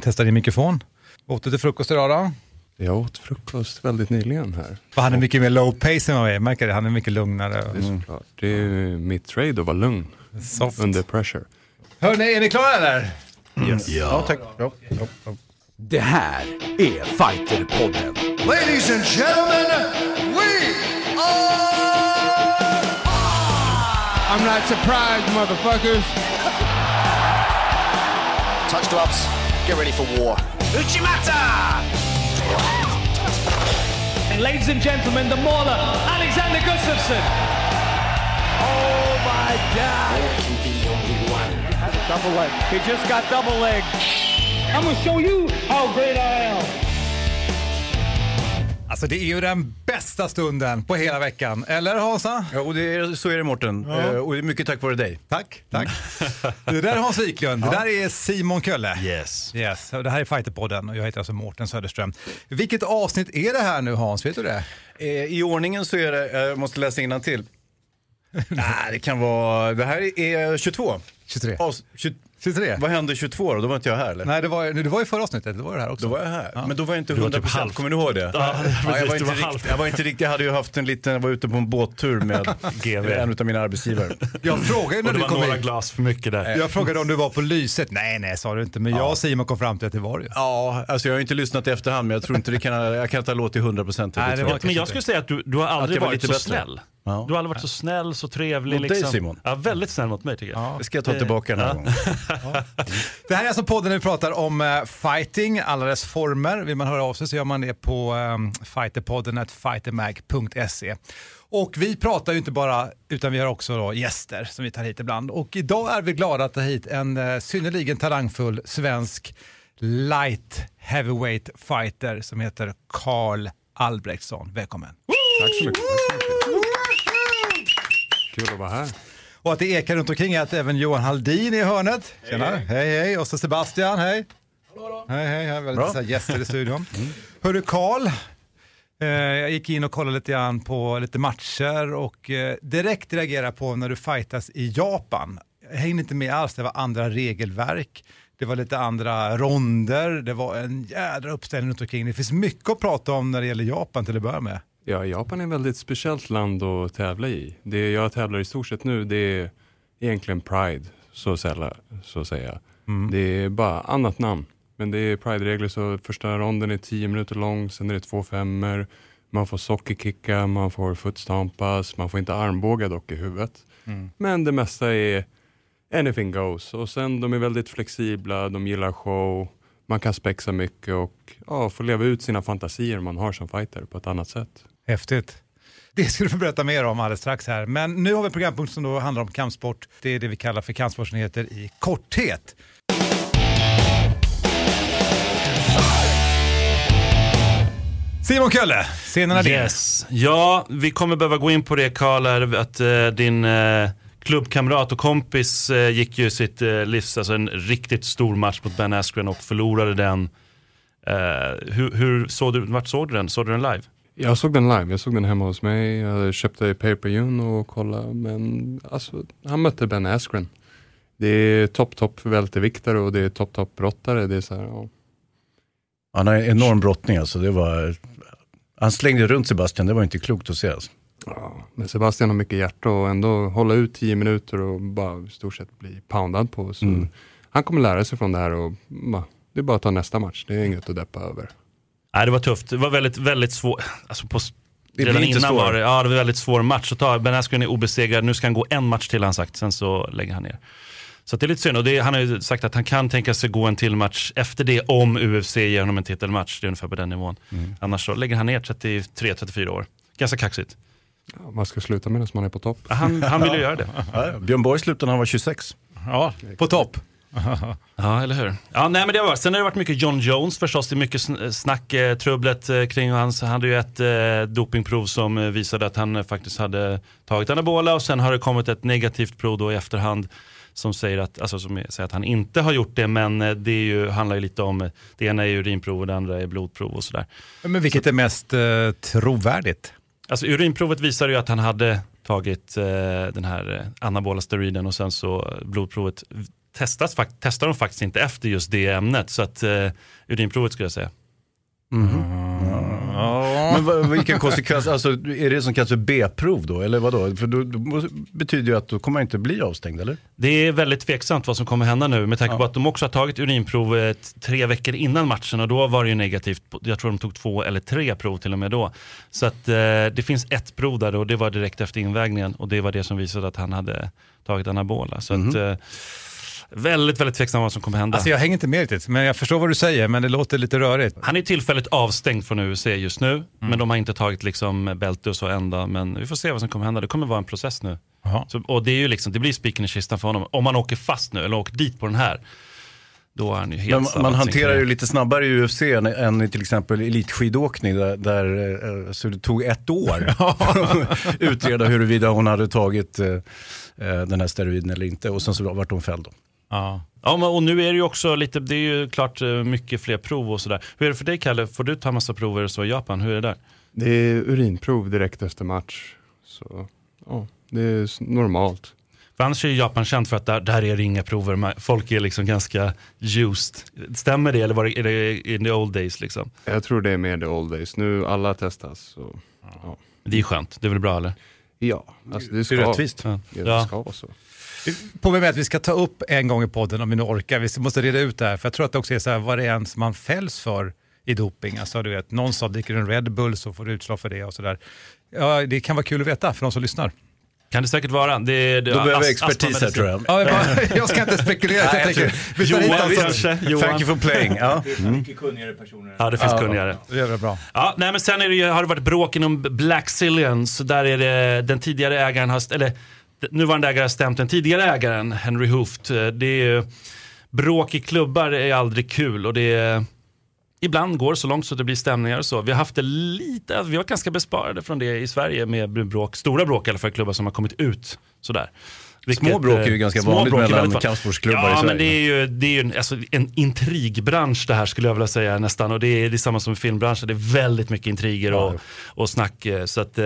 testar din mikrofon. Vad åt du till frukost idag då? Jag åt frukost väldigt nyligen här. Och han är mycket mer low pace än vad jag märker det. Han är mycket lugnare. Det är såklart. Det är ju mitt trade att vara lugn. Soft. Under pressure. Hörrni, är ni klara eller? Yes. Ja, tack. Ja. Det här är Fighterpodden. Ladies and gentlemen, we are... I'm not surprised, motherfuckers. Touch gloves. Get ready for war. Uchimata! And ladies and gentlemen, the mauler, Alexander Gustafsson. Oh my God! There can be only one. Double leg. He just got double leg. I'm gonna show you how great I am. Alltså det är ju den bästa stunden på hela veckan, eller Hansa? Ja, och så är det Mårten. Ja. Och mycket tack vare dig. Tack. Det där är Hans Wiklund, det där är Simon Kölle. Yes. Och det här är Fighterpodden och jag heter alltså Mårten Söderström. Vilket avsnitt är det här nu Hans, vet du det? I ordningen så är det, jag måste läsa innantill. Det kan vara, det här är 22. 23. 23. Vad hände 22 då? Då var inte jag här eller? Nej, det var ju förra avsnittet, det var det här också. Då var jag här. Ja. Men då var jag inte 100%, typ kommer du ihåg det? Ja, jag var inte riktigt, jag hade ju haft en liten, jag var ute på en båttur med GV, en utav mina arbetsgivare. Jag frågade när du kom några glas för mycket där. Jag frågade om du var på lyset. Nej, sa du inte, men jag och Simon kom fram till att det var det. Ja, alltså jag har ju inte lyssnat i efterhand, men jag tror inte jag kan inte låta till 100%. Nej, men jag skulle säga att du har aldrig varit så snäll. Ja. Du har aldrig varit så snäll, så trevlig mot liksom. Dig, Simon. Ja, väldigt snäll mot mig tycker jag. Ja. Det ska jag ta tillbaka den här gången. Ja. Det här är alltså podden där vi pratar om fighting, alla dess former. Vill man höra av sig så gör man det på fighterpodden@fightermag.se. Och vi pratar ju inte bara, utan vi har också då gäster som vi tar hit ibland. Och idag är vi glada att ta hit en synnerligen talangfull svensk light heavyweight fighter som heter Carl Albrektsson. Välkommen. Tack så mycket. Kul att vara här. Och att det ekar runt omkring är att även Johan Halldin är i hörnet. Hej. Och så Sebastian, hej. Hallå. Hej. Väldigt så här gäster i studion. Hörru Carl, jag gick in och kollade lite grann på lite matcher och direkt reagerade på när du fightas i Japan. Jag hängde inte med alls, det var andra regelverk. Det var lite andra ronder, det var en jädra uppställning runt omkring. Det finns mycket att prata om när det gäller Japan till att börja med. Ja, Japan är ett väldigt speciellt land att tävla i. Det jag tävlar i stort sett nu, det är egentligen Pride, så att säga. Mm. Det är bara annat namn. Men det är Pride-regler, så första ronden är 10 minuter lång, sen är det 2 5-er. Man får sockerkicka, man får footstampas, man får inte armbåga dock i huvudet. Mm. Men det mesta är anything goes. Och sen, de är väldigt flexibla, de gillar show. Man kan spexa mycket och få leva ut sina fantasier man har som fighter på ett annat sätt. Häftigt. Det ska du få berätta mer om alldeles strax här. Men nu har vi en programpunkt som då handlar om kampsport. Det är det vi kallar för kampsportsnyheter i korthet. Simon Kölle, scenen är din. Yes. Ja, vi kommer behöva gå in på det, Karl, att din... klubbkamrat och kompis gick ju sitt livs, alltså en riktigt stor match mot Ben Askren och förlorade den. Hur såg du den? Såg du den live? Jag såg den live. Jag såg den hemma hos mig. Jag köpte pay-per-view och kollade. Men alltså, han mötte Ben Askren. Det är topp välteviktare och det är topp brottare. Det är så här, ja. Han har en enorm brottning alltså. Det var... Han slängde runt Sebastian. Det var inte klokt att se alltså. Ja, men Sebastian har mycket hjärta och ändå hålla ut 10 minuter och bara i stort sett bli poundad på. Så han kommer lära sig från det här och det är bara att ta nästa match. Det är inget att deppa över. Nej, det var tufft. Det var väldigt, väldigt svårt. Alltså redan innan var det, det var väldigt svår match att ta. Ben Askren är obesegrad. Nu ska han gå en match till, han sagt. Sen så lägger han ner. Så det är lite synd. Och han har ju sagt att han kan tänka sig gå en till match efter det om UFC ger honom en titelmatch. Det är ungefär på den nivån. Mm. Annars så lägger han ner 33-34 år. Ganska kaxigt. Ja, man ska sluta medan man är på topp. Han vill ju göra det. Ja, Björn Borg slutade när han var 26. Ja, på topp. Ja, eller hur? Ja, nej, men sen har det varit mycket John Jones förstås. Det är mycket snack, trubblet kring hans. Han hade ju ett dopingprov som visade att han faktiskt hade tagit anabola. Och sen har det kommit ett negativt prov då i efterhand som säger att, alltså, som säger att han inte har gjort det. Men det är ju, handlar ju lite om, det ena är urinprov och det andra är blodprov och sådär. Men vilket är mest trovärdigt? Alltså urinprovet visar ju att han hade tagit den här anabola steroiden och sen så blodprovet testar de faktiskt inte efter just det ämnet. Så att urinprovet skulle jag säga. Men vilka konsekvenser, alltså, är det som kallas för B-prov då? Eller vadå? För då betyder ju att du kommer inte bli avstängd, eller? Det är väldigt tveksamt vad som kommer hända nu. Med tanke på att de också har tagit urinprovet 3 veckor innan matchen. Och då var det ju negativt. Jag tror de tog 2 eller 3 prov till och med då. Så att det finns ett prov där och det var direkt efter invägningen. Och det var det som visade att han hade tagit anabola. Så att... väldigt, väldigt tveksam vad som kommer hända. Alltså jag hänger inte med riktigt, men jag förstår vad du säger, men det låter lite rörigt. Han är tillfälligt avstängd från UFC just nu, men de har inte tagit liksom bälte och så ända, men vi får se vad som kommer hända. Det kommer vara en process nu. Så, och det är ju liksom, det blir spiken i kistan för honom. Om han åker fast nu, eller åker dit på den här, då är han ju helt... Men man hanterar ju lite snabbare i UFC än i till exempel elitskidåkning där så det tog 1 år för att utreda huruvida hon hade tagit den här steroiden eller inte, och sen så vart hon fälld då. Ja, och nu är det ju också lite, det är ju klart mycket fler prov och sådär. Hur är det för dig, Kalle? Får du ta massa prover och så i Japan? Hur är det där? Det är urinprov direkt efter match. Så det är normalt. För annars är ju Japan känt för att där är det inga prover. Folk är liksom ganska used. Stämmer det, eller var det in the old days liksom? Jag tror det är mer the old days. Nu alla testas så, ja. Det är skönt, det är väl bra, eller? Ja, alltså det ska vara rättvist. Det ska vara så. På med att vi ska ta upp en gång i podden om vi nu orkar. Vi måste reda ut det här, för jag tror att det också är så här, vad det är ens man fälls för i doping. Alltså du vet, någon sa dricker en Red Bull så får du utslag för det och sådär. Ja, det kan vara kul att veta för de som lyssnar. Kan det säkert vara. Då behöver vi expertis här, tror jag. Jag ska inte spekulera. Johan kanske. Thank you for playing. Ja. Det finns mycket kunnigare personer. Ja, det finns kunnigare. Det är bra. Ja, nej, men sen har det varit bråk inom Black Silence. Där är det den tidigare ägaren har... Eller, nuvarande ägare har stämt den tidigare ägaren, Henri Hooft. Det är bråk i klubbar är aldrig kul, och det är... Ibland går så långt så det blir stämningar och så. Vi har haft det lite, vi var ganska besparade från det i Sverige med bråk, stora bråk eller för klubbar som har kommit ut så där. Vilket, små bråk är ju ganska vanligt mellan kampsportsklubbar i Sverige. Ja, men det är ju alltså en intrigbransch det här, skulle jag vilja säga nästan, och det är samma som i filmbranschen, det är väldigt mycket intriger och snack, så att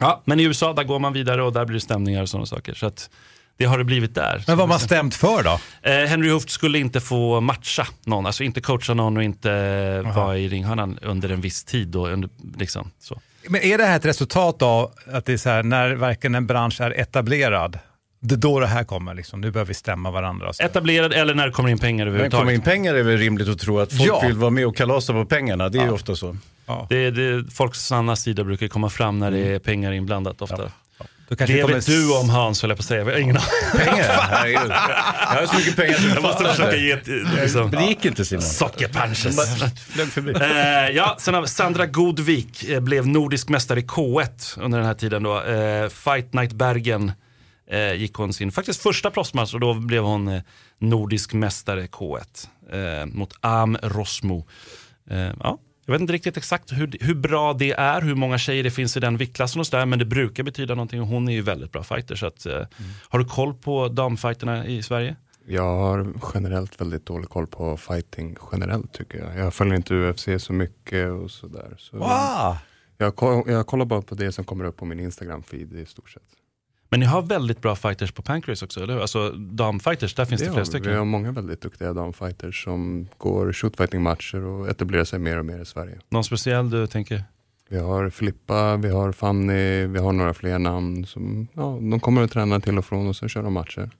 ja, men i USA där går man vidare och där blir det stämningar och sådana saker, så att det har det blivit där. Men vad man stämt för då? Henri Hooft skulle inte få matcha någon, alltså inte coacha någon och inte vara i ringhörnan under en viss tid då, under, liksom, så. Men är det här ett resultat av att det är så här, när verkligen en bransch är etablerad, det då det här kommer liksom, nu behöver vi stämma varandra. Så. Etablerad, eller när det kommer in pengar överhuvudtaget. När det kommer in pengar är väl rimligt att tro att folk vill vara med och kalasa på pengarna, det är ju ofta så. Ja. Det folks sanna sida brukar komma fram när det är pengar inblandat ofta. Ja. Det vet du om Hans, höll jag på att säga. Jag har ingen pengar. Jag har så mycket pengar som jag måste försöka ge liksom. Det gick inte, Simon. Socker punches. Sen har Sandra Godvik blev nordisk mästare i K1 under den här tiden då. Fight Night Bergen gick hon sin faktiskt första proffsmatch, och då blev hon nordisk mästare i K1 mot Am Rosmo. Jag vet inte riktigt exakt hur bra det är, hur många tjejer det finns i den viktklassen och så där, men det brukar betyda någonting, och hon är ju väldigt bra fighter, så att, har du koll på damfighterna i Sverige? Jag har generellt väldigt dålig koll på fighting generellt, tycker jag. Jag följer inte UFC så mycket och sådär. Så jag kollar bara på det som kommer upp på min Instagram-feed i stort sett. Men ni har väldigt bra fighters på Pancrase också, eller hur? Alltså damfighters, där finns det flera stycken. Vi har många väldigt duktiga damfighters som går shootfighting-matcher och etablerar sig mer och mer i Sverige. Någon speciell du tänker? Vi har Filippa, vi har Fanny, vi har några fler namn som de kommer att träna till och från, och så kör de matcher.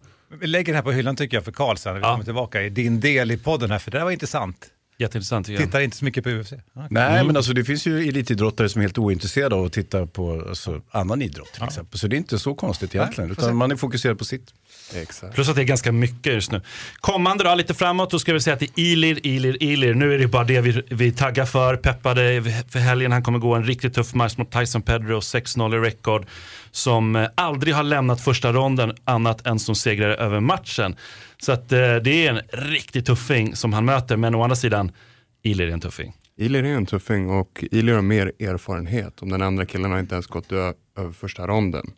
Vi lägger den här på hyllan, tycker jag, för Carl sen när vi kommer tillbaka i din del i podden här, för det här var intressant. Jätteintressant. Tittar inte så mycket på UFC. Okay. Nej, men alltså det finns ju elitidrottare som är helt ointresserade av att titta på alltså, annan idrott till exempel. Så det är inte så konstigt egentligen, utan man är fokuserad på sitt. Exakt. Plus att det är ganska mycket just nu. Kommande då, lite framåt, då ska vi säga till Ilir. Nu är det bara det vi taggar för. Peppade för helgen. Han kommer gå en riktigt tuff match mot Tyson Pedro, 6-0 i rekord, som aldrig har lämnat första ronden annat än som segrare över matchen. Så att det är en riktig tuffing som han möter, men å andra sidan, Ilir är en tuffing. Ilir är en tuffing, och Ilir har mer erfarenhet. Om den andra killen har inte ens gått över första ronden,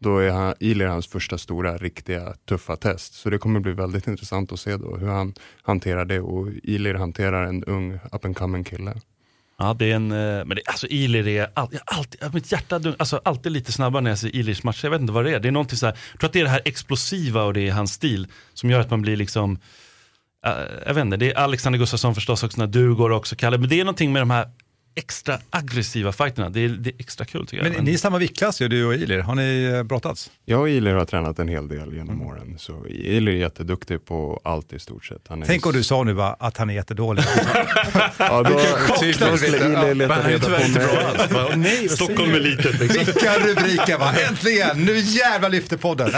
då är Ilir hans första stora, riktiga, tuffa test. Så det kommer bli väldigt intressant att se då hur han hanterar det, och Ilir hanterar en ung up-and-coming kille. Ja, det är en, men det, alltså Ilir är alltid, mitt hjärta alltså alltid lite snabbare när jag ser Ilirs matcher. Jag vet inte vad det är. Det är någonting så här, jag tror att det är det här explosiva och det är hans stil som gör att man blir liksom jag vet inte, det är Alexander Gustafsson förstås också när du går också Kalle, men det är någonting med de här extra aggressiva fighterna. Det är extra kul tycker jag. Men ni är samma viktklass ju, du och Ilir. Har ni brottats? Jag och Ilir har tränat en hel del genom åren. Så Ilir är jätteduktig på allt i stort sett. Han är tänk om du sa nu bara att han är jättedålig. Ja, då skulle Ilir leta reda på mig. Stockholm är litet. Vilka rubriker va? Äntligen! Nu jävla lyfter podden.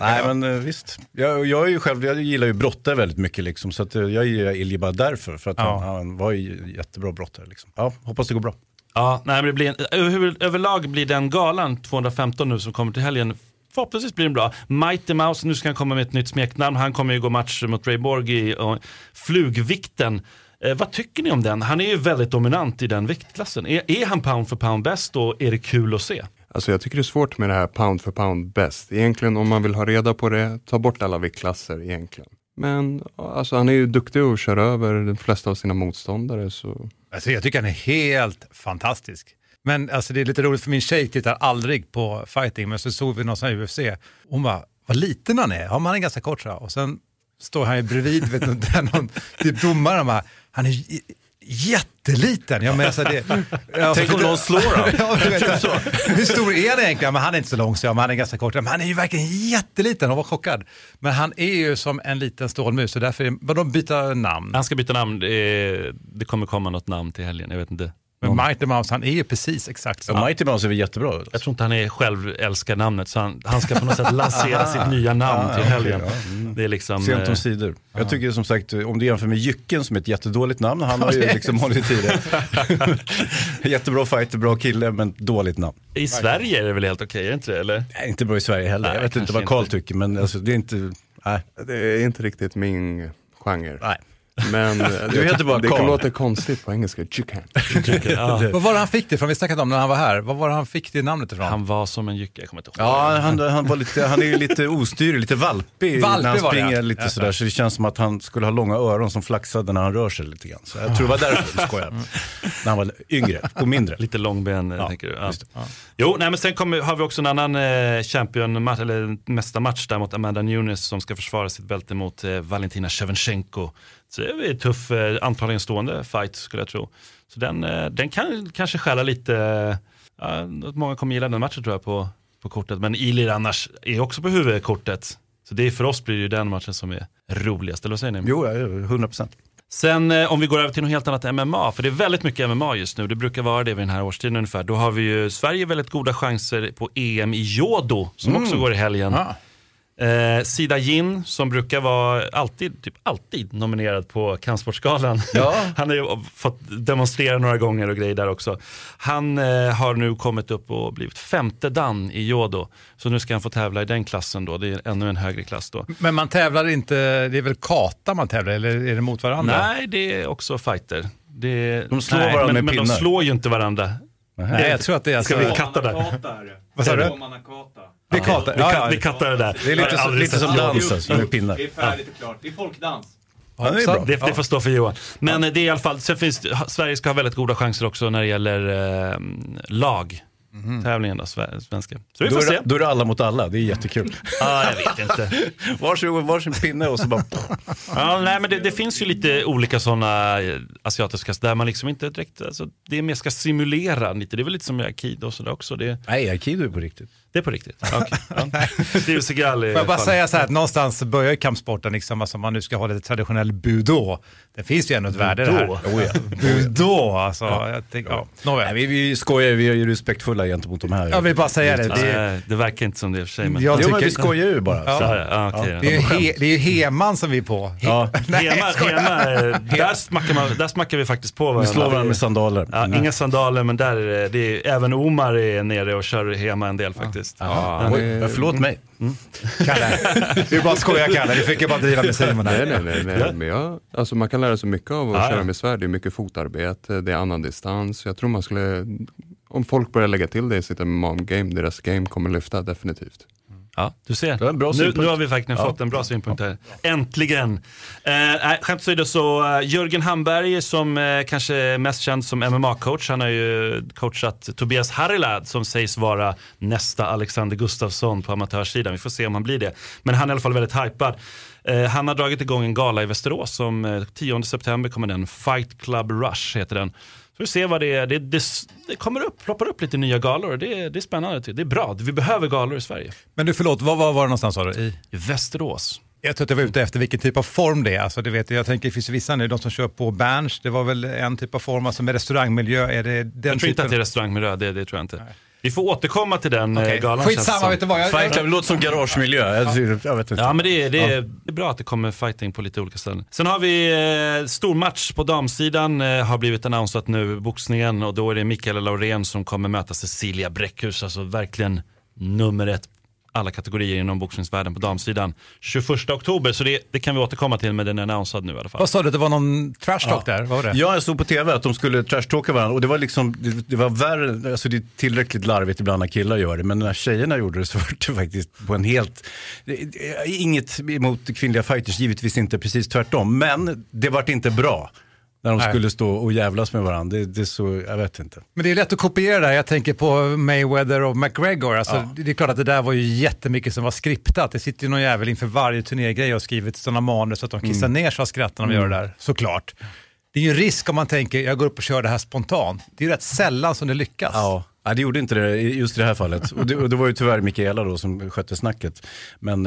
Nej, men visst. Jag är ju själv, jag gillar ju brottare väldigt mycket liksom. Så att jag gillar Ilir bara därför. För att han var ju jättebra brottare liksom. Ja. Hoppas det går bra. Ja, nej, men det blir överlag blir den galan 215 nu som kommer till helgen. Förhoppningsvis blir den bra. Mighty Mouse, nu ska han komma med ett nytt smeknamn. Han kommer ju gå match mot Ray Borg i flugvikten. Vad tycker ni om den? Han är ju väldigt dominant i den viktklassen. Är han pound för pound bäst och är det kul att se? Alltså jag tycker det är svårt med det här pound för pound bäst. Egentligen om man vill ha reda på det, ta bort alla viktklasser egentligen. Men alltså, han är ju duktig och kör över de flesta av sina motståndare. Så... Alltså, jag tycker han är helt fantastisk. Men alltså, det är lite roligt för min tjej tittar aldrig på fighting. Men så såg vi någon sån här UFC. Hon bara, vad liten han är. Ja, man är ganska kort så. Och sen står han ju bredvid. Vet du, där någon typ domaren bara, han är jätteliten. Jag menar, alltså, det, tänk om någon slår han. Ja, hur stor är det egentligen? Men han är inte så lång så jag, men han är ganska kort. Men han är ju verkligen jätteliten. Och var chockad. Men han är ju som en liten stålmus. Så därför är de byter namn. Han ska byta namn. Det kommer komma något namn till helgen. Jag vet inte. Men Mighty Mouse, han är ju precis exakt så. Ja, Mighty Mouse är väl jättebra. Jag tror inte han är själv älskar namnet. Så han ska på något sätt lansera sitt nya namn till helgen. Okay, ja. Det är liksom, sent om sidor. Jag tycker som sagt, om du jämför med Jycken som är ett jättedåligt namn. Han har ju liksom hållit i det. Jättebra fighter, bra kille, men dåligt namn. I Sverige är det väl helt okej, är det inte det? Eller? Nej, inte bra i Sverige heller. Nej, jag vet inte vad Carl tycker, men alltså, det är inte... Nej. Det är inte riktigt min genre. Nej. Men du heter bara Carl. Det låter konstigt på engelska. Ja. Vad var det han fick det från? Vi snackade om när han var här. Vad var det han fick det namnet ifrån? Han var som en jycka, jag kommer inte ihåg. Ja, han var lite, han är ju lite ostyrig, lite valpig. Valpig han springer var det, lite sådär. Så det känns som att han skulle ha långa öron som flaxade när han rör sig lite grann. Så jag tror det var därför, skojar. När han var yngre och mindre. Lite långben, tänker du. Ja. Ja. Jo, nej, men sen har vi också en annan championmatch, eller mästarmatch där mot Amanda Nunes som ska försvara sitt bälte mot Valentina Shevchenko. Så det är tuff, antagligen stående fight skulle jag tro. Så den kan kanske skälla lite. Många kommer gilla den matchen tror jag på kortet. Men Ilir annars är också på huvudkortet. Så det är för oss blir ju den matchen som är roligast. Eller vad säger ni? Jo, 100%. Sen om vi går över till något helt annat MMA. För det är väldigt mycket MMA just nu. Det brukar vara det vid den här årstiden ungefär. Då har vi ju Sverige väldigt goda chanser på EM i Jodo. Som också går i helgen. Ah. Seida Jin som brukar vara alltid nominerad på Kampsportsgalan. Ja. Han har ju fått demonstrera några gånger och grejer där också. Han har nu kommit upp och blivit femte dan i Jodo. Så nu ska han få tävla i den klassen då. Det är ännu en högre klass då. Men man tävlar inte, det är väl kata man tävlar eller är det mot varandra? Nej, det är också fighter. De slår ju inte varandra. Nej, jag tror att det är alltså... Ska vi katta där? Vad sa du? Vi kattar det där. Det är lite som dansen med pinnar. Det är färdigt och klart. Det är folkdans. Ja, det är bra. Det får stå för Johan. Men det är i alla fall, sen finns Sverige ska ha väldigt goda chanser också när det gäller lag. Tävlingen då, svenska. Så vi får se. Då är det alla mot alla, det är jättekul. Jag vet inte. Varsin pinne och så bara... nej, men det finns ju lite olika sådana asiatiska där man liksom inte direkt... Alltså, det är mer ska simulera lite. Det är väl lite som aikido och sådär också. Nej, aikido är på riktigt. Det är på riktigt. Okay. Jag bara säga så här att någonstans börjar kampsporten liksom, alltså man nu ska ha lite traditionell budo. Det finns ju ändå ett värde där. Budo, alltså. Jag tänker, ja. Vi skojar, vi är ju respektfulla gentemot de här. Ja, vi bara säger det. Det verkar inte som det i och för sig. Men... Jag tycker vi skojar ju bara. Ja. Okay. Det är ju Heman som vi är på. Ja. Där smackar vi faktiskt på. Vi slår varandra med sandaler. Ja, inga sandaler, men där är det är, även Omar är nere och kör Hema en del faktiskt. Förlåt mig. Kalle, du bara skojar Kalle. Du fick ju bara driva med Simon här. Nej. Men alltså man kan lära sig mycket av att köra med svärd. Det är mycket fotarbete, det är annan distans. Jag tror man skulle, om folk börjar lägga till det i sitt MMA-game, deras game kommer lyfta definitivt. Ja, du ser. Nu har vi faktiskt fått en bra synpunkt här. Äntligen. Skämt åsido, så Jörgen Hamberg, som kanske är mest känd som MMA-coach, han har ju coachat Tobias Harilad, som sägs vara nästa Alexander Gustafsson på amatörsidan. Vi får se om han blir det. Men han är i alla fall väldigt hypad. Han har dragit igång en gala i Västerås som 10 september kommer den. Fight Club Rush heter den. Så vi ser vad det är. Det kommer upp, ploppar upp lite nya galor. Det är spännande. Det är bra. Vi behöver galor i Sverige. Men du, förlåt, vad var det någonstans, sa du? I Västerås. Jag tror att jag var ute efter vilken typ av form det är. Alltså, det vet jag. Jag tänker, det finns vissa nu, de som kör på Berns. Det var väl en typ av form, alltså med restaurangmiljö. Är det den jag tror inte att det är restaurangmiljö, det tror jag inte. Nej. Vi får återkomma till den galan. Skitsamma, vet du vad? Fight Club låter som garagemiljö. Jag vet inte. Ja, men det är bra att det kommer fighting på lite olika ställen. Sen har vi stor match på damsidan. Har blivit annonsat nu, boxningen. Och då är det Mikaela Laurén som kommer möta Cecilia Brækhus. Alltså verkligen nummer 1 alla kategorier inom boxningsvärlden på damsidan. 21 oktober, så det kan vi återkomma till, men den är annonsad nu i alla fall. Vad sa du? Det var någon trash talk där, var det? Ja, jag såg på tv att de skulle trash talka varandra, och det var liksom, det var värre, alltså det är tillräckligt larvigt ibland när killar gör det, men när tjejerna gjorde det så var det faktiskt på en helt, inget emot kvinnliga fighters, givetvis inte, precis tvärtom, men det var inte bra. När de skulle stå och jävlas med varandra. Det är så, jag vet inte. Men det är lätt att kopiera det här. Jag tänker på Mayweather och McGregor. Alltså, Det är klart att det där var ju jättemycket som var skriptat. Det sitter ju någon jävel inför varje turnégrej och skrivit sådana manus att de kissar ner sig av skratt när de gör det där. Såklart. Det är ju en risk om man tänker, jag går upp och kör det här spontant. Det är ju rätt sällan som det lyckas. Ja. Nej, det gjorde inte det just i det här fallet. Och det var ju tyvärr Mikaela då som skötte snacket. Men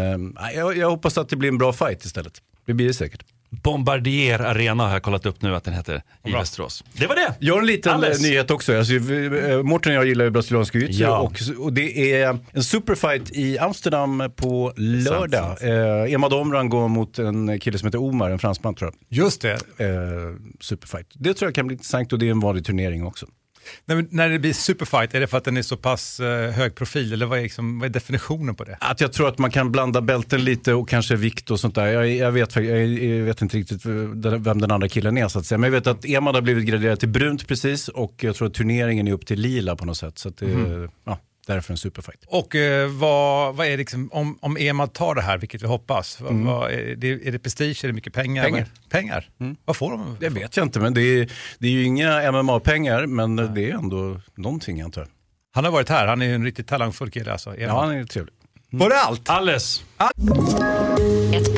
jag hoppas att det blir en bra fight istället. Det blir det säkert. Bombardier Arena har jag kollat upp nu att den heter i Västerås. Det var det. Jag har en liten nyhet också. Alltså, Mårten och jag gillar ju brasiliansk jiu-jitsu och det är en superfight i Amsterdam på lördag. Emad Omran går mot en kille som heter Omar, en fransman tror jag. Just det. Superfight. Det tror jag kan bli intressant, och det är en vanlig turnering också. När det blir superfight, är det för att den är så pass hög profil, eller vad är definitionen på det? Att jag tror att man kan blanda bälten lite och kanske vikt och sånt där. Jag vet inte riktigt vem den andra killen är, så att säga. Men jag vet att Emad har blivit graderad till brunt precis, och jag tror att turneringen är upp till lila på något sätt. Så att det därför en superfight. Och vad är liksom, om Emad tar det här, vilket vi hoppas, är det prestige, är det mycket pengar? Pengar? Mm. Vad får de? Det vet jag inte, men det är ju inga MMA-pengar, men det är ändå någonting, jag antar. Han har varit här, han är ju en riktigt talangfull kille alltså. Ja, han är ju trevlig. Var det allt? Alles. Ett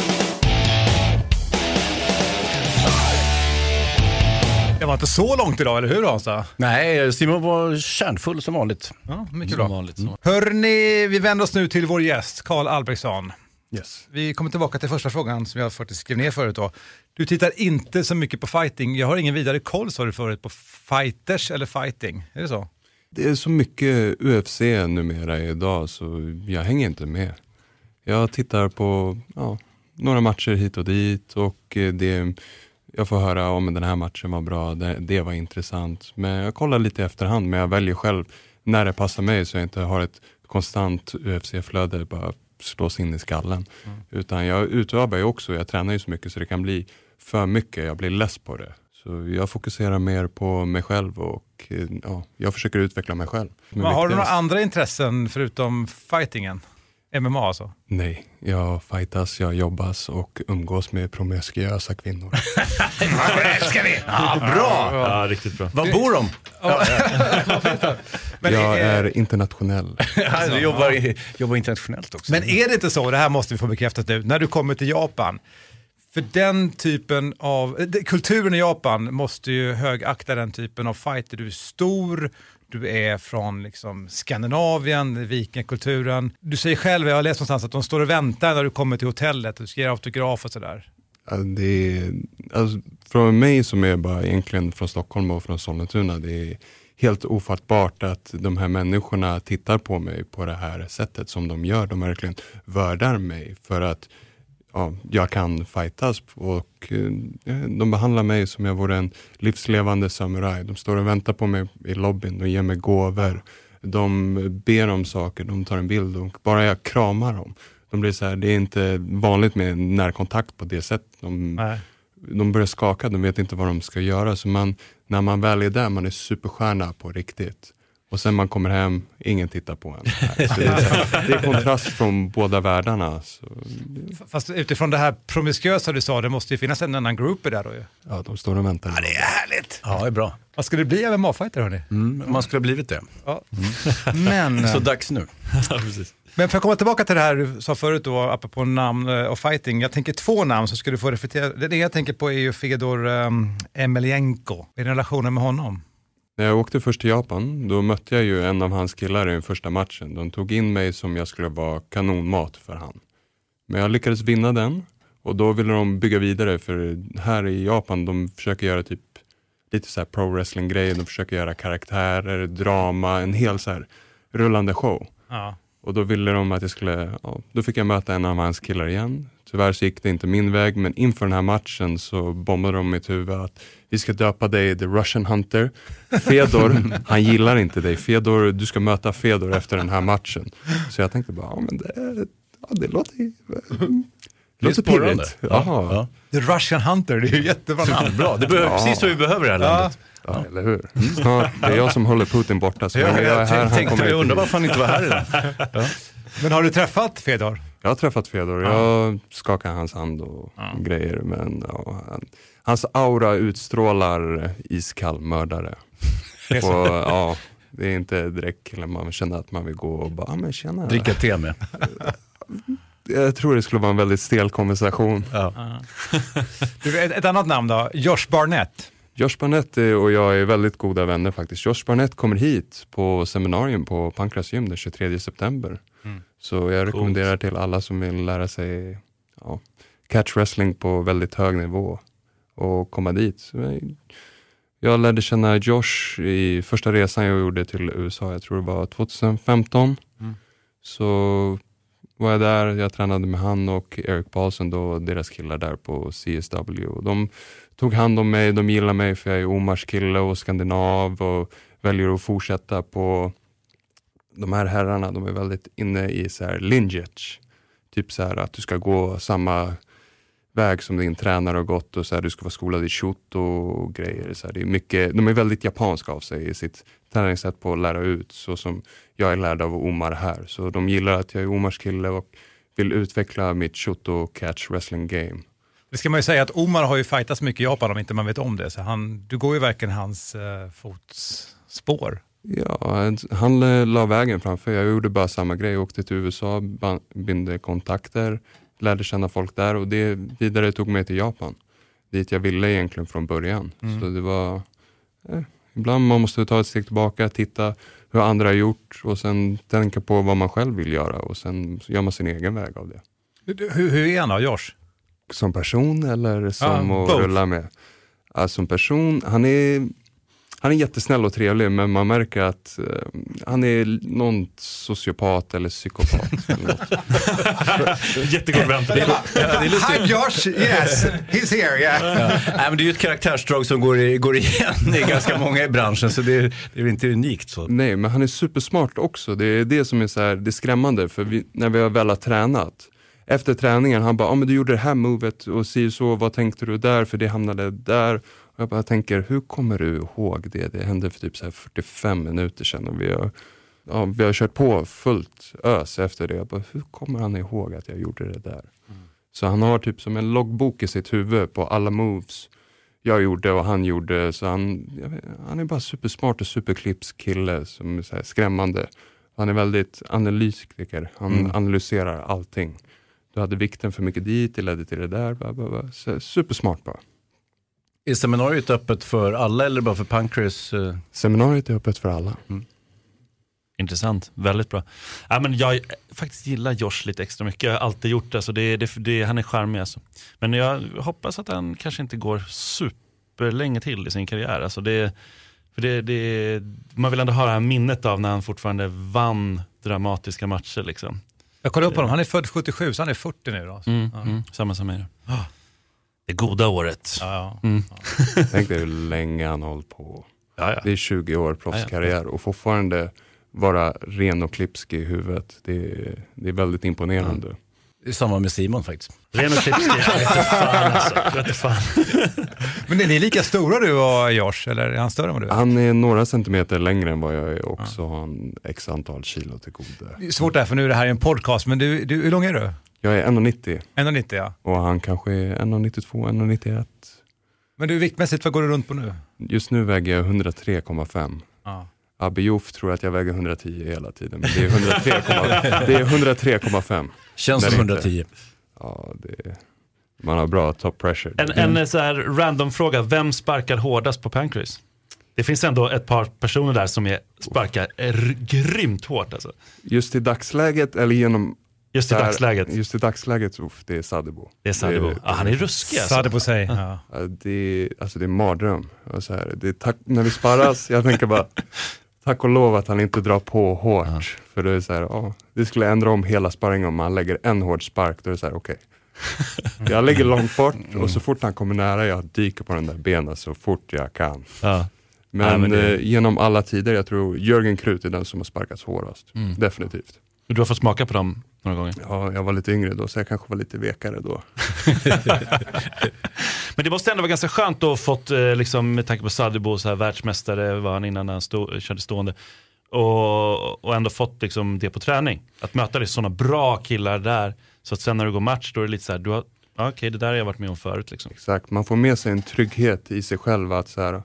Det var inte så långt idag, eller hur Hansa? Nej, Simon var kärnfull som vanligt. Ja, mycket bra. Hörrni, vi vänder oss nu till vår gäst, Carl Albrektsson. Yes. Vi kommer tillbaka till första frågan som jag faktiskt skrev ner förut då. Du tittar inte så mycket på fighting. Jag har ingen vidare koll, sa du förut, på fighters eller fighting. Är det så? Det är så mycket UFC numera idag så jag hänger inte med. Jag tittar på några matcher hit och dit, och jag får höra om den här matchen var bra, det var intressant. Men jag kollar lite i efterhand, men jag väljer själv när det passar mig så jag inte har ett konstant UFC-flöde bara slås in i skallen. Utan jag utövar ju också, jag tränar ju så mycket så det kan bli för mycket, jag blir less på det. Så jag fokuserar mer på mig själv och jag försöker utveckla mig själv. Men har du några andra intressen förutom fightingen? MMA alltså? Nej, jag fightas, jag jobbas och umgås med promiskuösa kvinnor. Det älskar vi! Ja, bra! Ja, riktigt bra. Var bor de? Men jag är internationell. Du jobbar internationellt också. Men är det inte så, det här måste vi få bekräftat nu, när du kommer till Japan, för den typen av kulturen i Japan måste ju högakta den typen av fighter. Du är stor, du är från liksom Skandinavien, vikingakulturen. Du säger själv, jag har läst någonstans att de står och väntar när du kommer till hotellet och du ska ge autograf och sådär. Alltså, från mig som är bara egentligen från Stockholm och från Sollentuna, det är helt ofattbart att de här människorna tittar på mig på det här sättet som de gör. De verkligen värdar mig för att ja, jag kan fightas, och de behandlar mig som jag vore en livslevande samuraj. De står och väntar på mig i lobbyn, de ger mig gåvor, de ber om saker, de tar en bild och bara jag kramar dem. De blir så här, det är inte vanligt med närkontakt på det sättet. De börjar skaka, de vet inte vad de ska göra. Så när man väl är där, man är superstjärna på riktigt. Och sen man kommer hem, ingen tittar på en. Det är kontrast från båda världarna. Så. Fast utifrån det här promiskuösa du sa, det måste ju finnas en annan grupp där då ju. Ja, de står och väntar. Ja, det är härligt. Ja, det är bra. Vad skulle det bli av en MMA-fighter, hörni? Man skulle ha blivit det. Ja. Mm. Men... så dags nu. Ja, precis. Men för att komma tillbaka till det här du sa förut då, apropå namn och fighting. Jag tänker två namn som skulle få reflektera. Det jag tänker på är ju Fedor Emeljenko. Är det relationen med honom? När jag åkte först till Japan, då mötte jag ju en av hans killar i den första matchen. De tog in mig som jag skulle vara kanonmat för han. Men jag lyckades vinna den, och då ville de bygga vidare. För här i Japan, de försöker göra typ lite så här pro-wrestling-grejer. De försöker göra karaktärer, drama, en hel så här rullande show. Ja. Och då ville de att jag skulle... Ja, då fick jag möta en av hans killar igen. Tyvärr så gick det inte min väg, men inför den här matchen så bombade de mitt huvud att vi ska döpa dig The Russian Hunter. Fedor, han gillar inte dig. Fedor, du ska möta Fedor efter den här matchen. Så jag tänkte bara, ja men det låter ju... Låter pirrigt. Ja. The Russian Hunter, det är ju jättebra namn. Bra. Det behöver precis så vi behöver det här landet. Ja, eller hur? Snart, det är jag som håller Putin borta. Så jag undrar varför han inte var här idag. Ja. Men har du träffat Fedor? Jag har träffat Fedor. Jag skakar hans hand och grejer. Men hans aura utstrålar iskall mördare. Och, det är inte direkt killen man känner att man vill gå och bara, men tjena. Dricka te med. Jag tror det skulle vara en väldigt stel konversation. Ja. Ett annat namn då, Josh Barnett. Josh Barnett och jag är väldigt goda vänner faktiskt. Josh Barnett kommer hit på seminarium på Pancrase gym den 23 september. Mm. Så jag rekommenderar till alla som vill lära sig catch wrestling på väldigt hög nivå och komma dit. Jag lärde känna Josh i första resan jag gjorde till USA. Jag tror det var 2015. Mm. Så... var jag där, jag tränade med han och Eric Paulsen då, deras killar där på CSW. De tog hand om mig, de gillar mig för jag är Omars kille och skandinav, och väljer att fortsätta på de här herrarna. De är väldigt inne i så här lineage. Typ så här att du ska gå samma väg som din tränare har gått, och så här, du ska vara skolad i shoot och grejer. Så här, det är mycket, de är väldigt japanska av sig i sitt träningssätt på att lära ut, så som jag är lärd av Omar här. Så de gillar att jag är Omars kille och vill utveckla mitt shoot och catch wrestling game. Det ska man ju säga att Omar har ju fightats mycket i Japan om inte man vet om det. Så du går ju verkligen hans fotspår. Ja, han la vägen framför. Jag gjorde bara samma grej. Jag åkte till USA, binde kontakter, lärde känna folk där, och det vidare tog mig till Japan. Dit jag ville egentligen från början. Så det var... ibland man måste ta ett steg tillbaka, titta hur andra har gjort och sen tänka på vad man själv vill göra, och sen gör man sin egen väg av det. Hur är han då, Josh? Som person eller som att rulla med? Som person, han är jättesnäll och trevlig, men man märker att han är någon sociopat eller psykopat. Jättegod väntan. Hi Josh, yes, he's here, yeah. Nej, men det är ju ett karaktärsdrag som går igen i ganska många i branschen, så det är inte unikt. Så. Nej, men han är supersmart också. Det är det som är så här, det är skrämmande, för när vi har väl har tränat. Efter träningen, han bara, men du gjorde det här movet och så, vad tänkte du där? För det hamnade där. Jag bara tänker, hur kommer du ihåg det? Det hände för typ så här 45 minuter sedan, och vi har kört på fullt ös efter det. Jag bara, hur kommer han ihåg att jag gjorde det där? Mm. Så han har typ som en loggbok i sitt huvud på alla moves jag gjorde och han gjorde. Så han är bara supersmart och superklippskille som är så här skrämmande. Han är väldigt analytiker. Han analyserar allting. Du hade vikten för mycket dit, det ledde till det där. Så supersmart bara. Är seminariet öppet för alla eller bara för Pancrase? Seminariet är öppet för alla. Mm. Intressant, väldigt bra. Ja, men jag faktiskt gillar Josh lite extra mycket. Jag har alltid gjort det, så han är charmig. Alltså. Men jag hoppas att han kanske inte går superlänge till i sin karriär. Alltså, det För det, man vill ändå ha det här minnet av när han fortfarande vann dramatiska matcher liksom. Jag kollar upp på honom, han är född 77 så han är 40 nu då. Samma som mig. Det goda året. Ja. Tänk dig hur länge han hållit på. Ja. Det är 20 år proffskarriär och fortfarande vara ren och klipsk i huvudet. Det är väldigt imponerande. Ja. Det är samma med Simon faktiskt. Ren och klipsk. Jag vet inte fan. Men är ni lika stora du och Josh? Eller är han större än du? Han är några centimeter längre än vad jag är. Och så har han x antal kilo till goda. Det är svårt där för nu är det här en podcast. Men du, hur lång är du? Jag är 1,90. 1,90 ja. Och han kanske är 1,92, 1,91. Men du, viktmässigt, vad går du runt på nu? Just nu väger jag 103,5. Ja. Abiof tror att jag väger 110 hela tiden. Men det är 103,5. Känns som 110. Ja, man har bra top pressure. En så här random fråga. Vem sparkar hårdast på Pancrase? Det finns ändå ett par personer där som sparkar grymt hårt. Alltså. Just i dagsläget eller genom... Just i dagsläget det är Sadebo. Han är ruskig alltså. Sadebo säger. Ja. Det är en mardröm. Så här, när vi sparras, jag tänker bara tack och lov att han inte drar på hårt. För det är så här, det skulle ändra om hela sparringen om man lägger en hård spark. Då är det så här, okej. Jag lägger långt bort och så fort han kommer nära jag dyker på den där benen så fort jag kan. Ja. Men genom alla tider, jag tror Jörgen Krut är den som har sparkats hårdast. Definitivt. Du har fått smaka på dem några gånger? Ja, jag var lite yngre då, så jag kanske var lite vekare då. Men det måste ändå vara ganska skönt att ha fått, liksom, med tanke på Sadebo, så här världsmästare var han innan han körde stående. Och ändå fått liksom, det på träning. Att möta dig sådana bra killar där, så att sen när du går match, då är det lite så här, du har, okej, det där har jag varit med om förut. Liksom. Exakt, man får med sig en trygghet i sig själv. Att så här,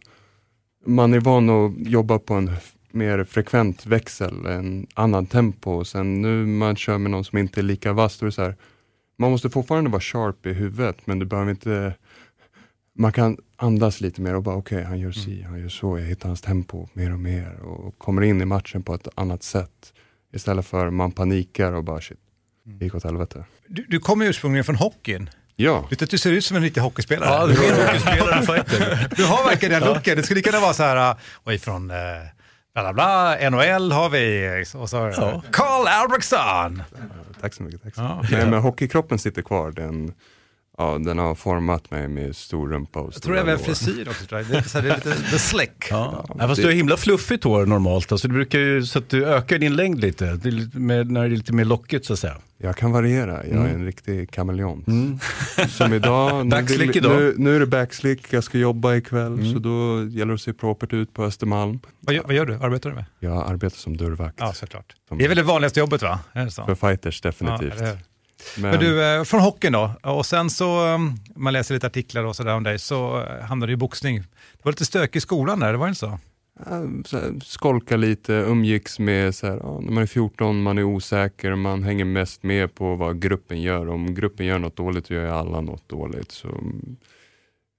man är van att jobba på en mer frekvent växel, en annan tempo, och sen nu man kör med någon som inte är lika vass, då är det så här, man måste fortfarande vara sharp i huvudet, men du behöver inte, man kan andas lite mer och bara okej, han gör han gör så, jag hittar hans tempo mer och mer och kommer in i matchen på ett annat sätt istället för man panikar och bara shit, det gick åt helvete. Du kommer ursprungligen från hockeyn. Ja. Du ser ut som en riktig hockeyspelare. Ja, du är en hockeyspelare fighter. Du har verkligen den looken. Det skulle kunna vara så här ifrån blablabla, NHL har vi och så Carl Albrektsson. Tack så mycket. Nej, men hockeykroppen sitter kvar, den har format mig med stor rumpa och jag tror även frisyr också, tror jag. Det är lite the slick. Ja, fast du är himla fluffigt hår normalt, alltså, du brukar ju, så att du ökar din längd lite, när det är lite mer lockigt så att säga. Jag kan variera, jag är en riktig kameleont. Som idag, nu är det backslick, jag ska jobba ikväll, så då gäller det att se propert ut på Östermalm. Vad gör du? Arbetar du med? Jag arbetar som dörrvakt. Ja, såklart. Det är väl det vanligaste jobbet, va? För fighters, definitivt. Ja, men du, från hockeyn då, och sen så man läser lite artiklar och sådär om dig, så hamnade du i boxning. Det var lite stök i skolan där, det var inte så? Skolka lite, umgicks med så här, när man är 14, man är osäker, man hänger mest med på vad gruppen gör. Om gruppen gör något dåligt gör alla något dåligt, så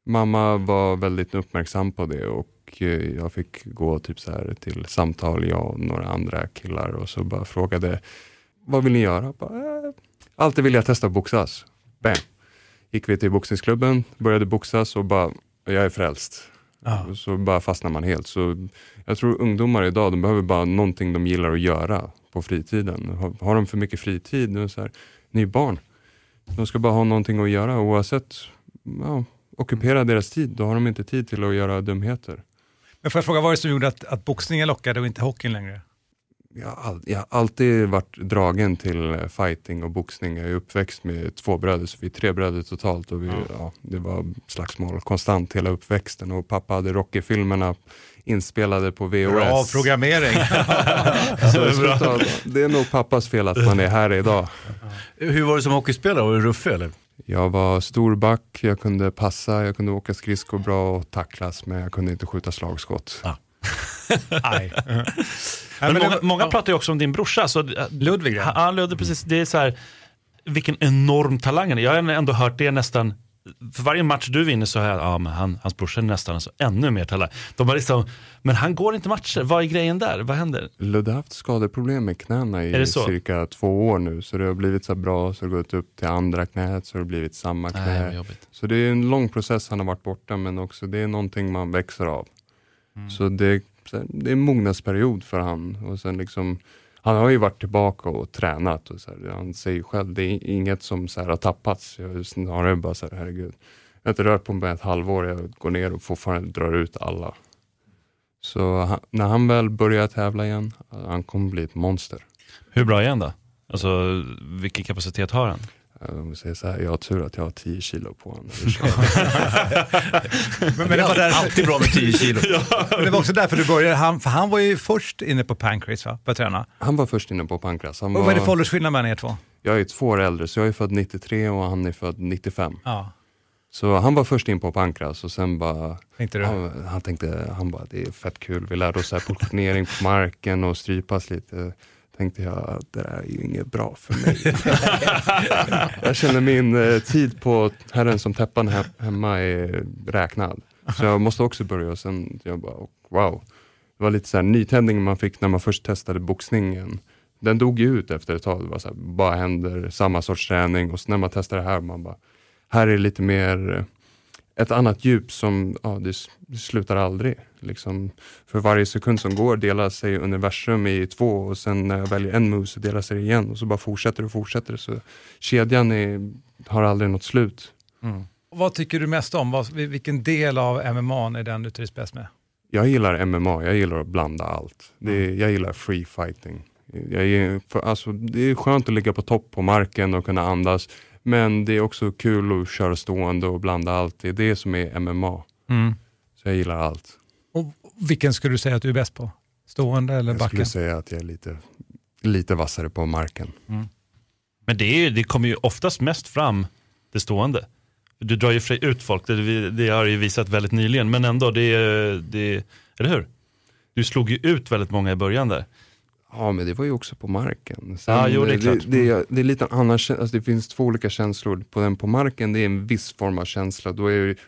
mamma var väldigt uppmärksam på det och jag fick gå typ så här till samtal, jag och några andra killar, och så bara frågade, vad vill ni göra? Alltid ville jag testa boxas. Bam. Gick vi till boxningsklubben, började boxas och bara, jag är frälst. Så bara fastnar man helt. Så jag tror ungdomar idag, de behöver bara någonting de gillar att göra på fritiden. Har de för mycket fritid och så här, ni är barn. De ska bara ha någonting att göra oavsett, ockupera deras tid. Då har de inte tid till att göra dumheter. Men får jag fråga, vad är det som gjorde att boxningen lockade och inte hockeyn längre? Jag har alltid varit dragen till fighting och boxning. Jag är uppväxt med 2 bröder, så vi är 3 bröder totalt. Och det var slagsmål konstant hela uppväxten. Och pappa hade Rocky-filmerna inspelade på VHS. Bra programmering! Det är nog pappas fel att man är här idag. Hur var du som hockeyspelare? Var du ruffig eller? Jag var storback, jag kunde passa, jag kunde åka skridskor bra och tacklas. Men jag kunde inte skjuta slagskott. Men många pratar ju också om din brorsa, så Ludvig. Ja, Ludvig, precis. Det är så här, vilken enorm talang han är. Jag har ändå hört det nästan för varje match du vinner, så här, men hans brorsa är nästan alltså ännu mer talang. De har liksom, men han går inte matcher. Vad är grejen där? Vad händer? Ludde har haft skadeproblem med knäna i cirka 2 år nu, så det har blivit så bra, så det har gått upp till andra knät, så det har blivit samma knä. Så det är en lång process han har varit borta, men också det är någonting man växer av. Så det är en mognadsperiod för han. Och sen liksom, han har ju varit tillbaka och tränat. Och så här, han säger själv, det är inget som så här har tappats. Jag har bara så här, herregud. Jag har inte rört på mig ett halvår. Jag går ner och fortfarande drar ut alla. Så när han väl börjar tävla igen, han kommer bli ett monster. Hur bra är han då? Alltså, vilken kapacitet har han? Om vi säger så här, jag har tur att jag har 10 kilo på honom. men det var därför... alltid bra med 10 kilo. Men det var också därför du började. Han var ju först inne på Pancrase, va? På att träna. Han var först inne på Pancrase. Och vad är det för åldersskillnad mellan er två? Jag är 2 år äldre, så jag är född 93 och han är född 95. Ja. Så han var först in på Pancrase och sen bara... Tänkte du? Han bara, det är fett kul. Vi lärde oss här positionering på marken och strypas lite... Tänkte jag att det där är ju inget bra för mig. Jag känner min tid på herren som täppan hemma är räknad. Så jag måste också börja. Och sen jag bara, wow. Det var lite så här nytändning man fick när man först testade boxningen. Den dog ju ut efter ett tag. Det var så här, bara händer samma sorts träning. Och sen när man testar det här, man bara, här är lite mer ett annat djup som, ja, det slutar aldrig. Liksom, för varje sekund som går delar sig universum i 2, och sen när jag väljer en move så delar sig det igen, och så bara fortsätter, så kedjan har aldrig något slut. Vad tycker du mest om? Vilken del av MMA är den du trivs bäst med? Jag gillar MMA, jag gillar att blanda allt. Jag gillar free fighting. Det är skönt att ligga på topp på marken och kunna andas, men det är också kul att köra stående och blanda allt. Det är det som är MMA. Så jag gillar allt. Och vilken skulle du säga att du är bäst på? Stående eller backen? Jag skulle säga att jag är lite vassare på marken. Men det kommer ju oftast mest fram det stående. Du drar ju ut folk, det har ju visat väldigt nyligen. Men ändå, det eller hur? Du slog ju ut väldigt många i början där. Ja, men det var ju också på marken. Sen, ja, jo, det är klart. Det är lite annars, alltså det finns 2 olika känslor. På marken, det är en viss form av känsla. Då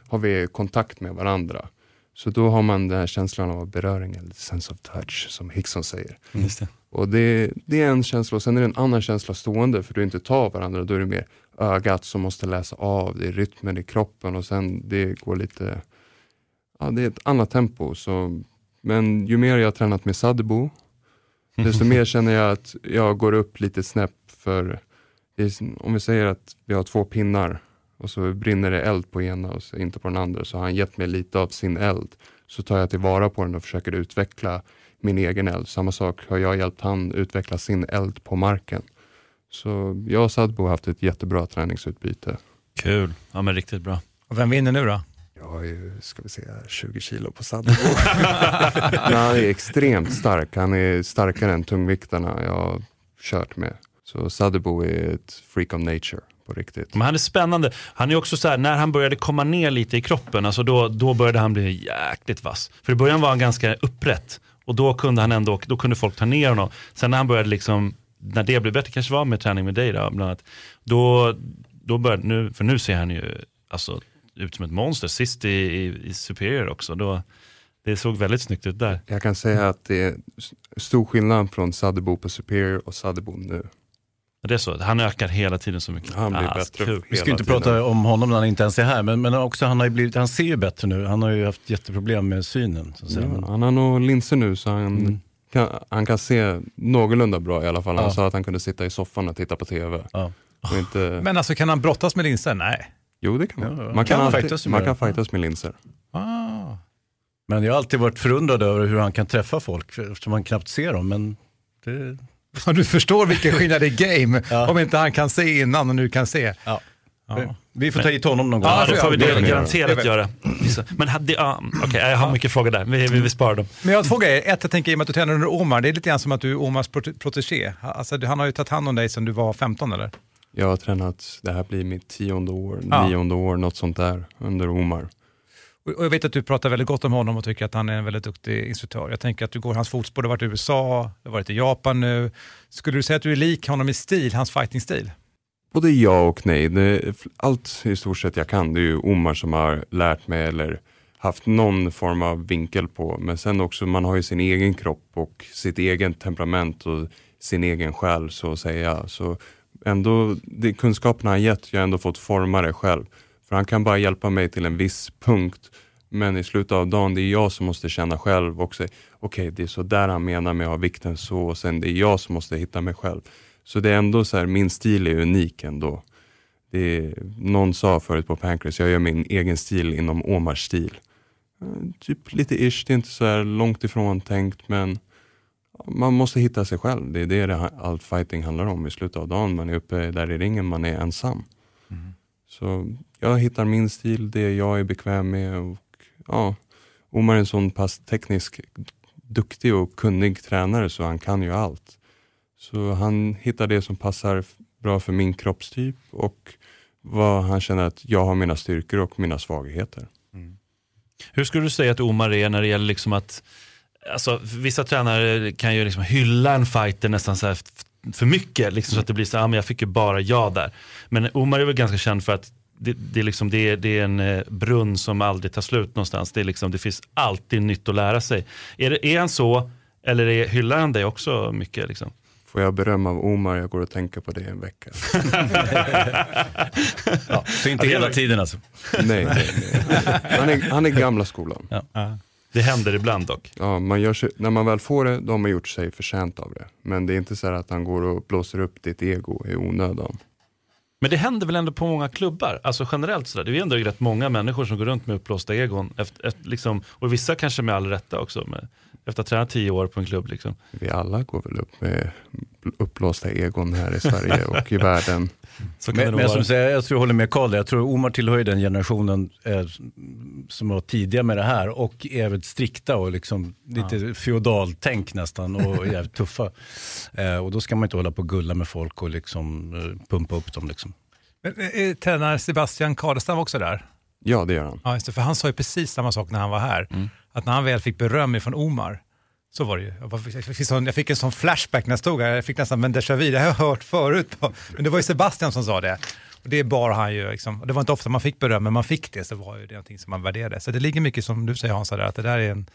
har vi kontakt med varandra. Så då har man den här känslan av beröring, eller sense of touch, som Hickson säger. Just det. Och det är en känsla, och sen är det en annan känsla stående, för du inte tar varandra. Då är det mer ögat som måste läsa av, det är rytmen i kroppen, och sen det går lite... Ja, det är ett annat tempo. Så, men ju mer jag har tränat med Sadebo, desto mer känner jag att jag går upp lite snäpp, för om vi säger att vi har 2 pinnar och så brinner det eld på ena och inte på den andra, så har han gett mig lite av sin eld, så tar jag tillvara på den och försöker utveckla min egen eld. Samma sak har jag hjälpt han utveckla sin eld på marken. Så jag och Sadbo har haft ett jättebra träningsutbyte. Kul, ja men riktigt bra. Och vem vinner nu då? Jag har ju, ska vi säga, 20 kilo på Sadbo. Han är extremt stark. Han är starkare än tungviktarna jag har kört med. Så Sadbo är ett freak of nature. Riktigt. Men han är spännande. Han är också så här, när han började komma ner lite i kroppen, alltså då började han bli jäkligt vass. För i början var han ganska upprätt, och då kunde han ändå, då kunde folk ta ner honom. Sen när han började liksom, när det blev bättre, kanske var med träning med dig då, bland annat, då började nu, för nu ser han ju alltså ut som ett monster. Sist i Superior också, då det såg väldigt snyggt ut där. Jag kan säga att det är stor skillnad från Sadebo på Superior och Sadebo nu. Det är så, han ökar hela tiden så mycket. Han blir bättre. Vi ska inte prata om honom när han inte ens är här, men också han ser ju bättre nu. Han har ju haft jätteproblem med synen. Så han har nog linser nu, så han kan se någorlunda bra i alla fall. Han sa att han kunde sitta i soffan och titta på tv. Ja. Och inte... Men alltså, kan han brottas med linser? Nej. Jo, det kan man. Ja, man kan fightas med linser. Ah. Men jag har alltid varit förundrad över hur han kan träffa folk, eftersom man knappt ser dem, men det... Ja, du förstår vilken skillnad det är game. Om inte han kan se innan och nu kan se. Ja. Ja. Vi får ta hit honom någon gång. Ja, då får vi det garanterat göra. Men jag har mycket frågor där. Vi sparar dem. Men jag har 2 grejer. Ett, jag tänker i och med att du tränar under Omar. Det är lite grann som att du är Omars protégé. Alltså, han har ju tagit hand om dig sedan du var 15, eller? Jag har tränat, det här blir mitt 10:e år, 9:e år, något sånt där, under Omar. Och jag vet att du pratar väldigt gott om honom och tycker att han är en väldigt duktig instruktör. Jag tänker att du går hans fotspår, du har varit i USA, du har varit i Japan nu. Skulle du säga att du är lik honom i stil, hans fighting-stil? Både ja och nej. Allt i stort sett jag kan, det är ju Omar som har lärt mig eller haft någon form av vinkel på. Men sen också, man har ju sin egen kropp och sitt egen temperament och sin egen själ, så att säga. Så ändå, de kunskaperna han gett, jag har ändå fått forma det själv. För han kan bara hjälpa mig till en viss punkt, Men i slutet av dagen, det är jag som måste känna själv och säga, okej, det är så där han menar med att ha vikten så, och sen det är jag som måste hitta mig själv. Så det är ändå så här, min stil är unik ändå. Det är, någon sa förut på Pancrase, jag gör min egen stil inom Omars stil. Typ lite ish, det är inte så här långt ifrån tänkt, men man måste hitta sig själv. Det är det allt fighting handlar om i slutet av dagen. Man är uppe där i ringen, man är ensam. Mm. Så jag hittar min stil, det jag är bekväm med. Och ja, Omar är en sån pass teknisk, duktig och kunnig tränare, så han kan ju allt. Så han hittar det som passar bra för min kroppstyp och vad han känner att jag har mina styrkor och mina svagheter. Mm. Hur skulle du säga att Omar är när det gäller liksom att, alltså, vissa tränare kan ju liksom hylla en fighter nästan så här för mycket liksom, så att det blir så här, men jag fick ju bara jag där. Men Omar är väl ganska känd för att det är en brunn som aldrig tar slut någonstans. Det är liksom, det finns alltid nytt att lära sig. Är han så, eller hyllar han dig också mycket liksom? Får jag berömma av Omar? Jag går och tänker på det en vecka. Ja, så inte hela tiden alltså? Nej. Han är gamla skolan. Ja. Det händer ibland dock. Ja, man gör sig, när man väl får det, då har man gjort sig förtjänt av det. Men det är inte så här att han går och blåser upp ditt ego i onödan. Men det händer väl ändå på många klubbar? Alltså generellt sådär. Det är ändå rätt många människor som går runt med uppblåsta egon. Liksom, och vissa kanske med all rätta också. Efter att träna 10 år på en klubb liksom. Vi alla går väl upp med uppblåsta egon här i Sverige och i världen. Men som säger, jag tror jag håller med Carl. Jag tror Omar tillhör den generationen som var tidiga med det här och är väldigt strikta och liksom lite feodaltänk nästan och jävligt tuffa. Och då ska man inte hålla på och gulla med folk och liksom pumpa upp dem liksom. Men tränare Sebastian Karlsson var också där? Ja, det gör han. Ja, just det, för han sa ju precis samma sak när han var här. Mm. Att när han väl fick beröm från Omar, så var det ju. Jag fick en sån flashback när jag stod här. Jag fick nästan en déjà vu, det har jag hört förut. Men det var ju Sebastian som sa det. Och det bar han ju liksom. Och det var inte ofta man fick beröm, men man fick det. Så var ju det någonting som man värderade. Så det ligger mycket som du säger, Hans, att det där är en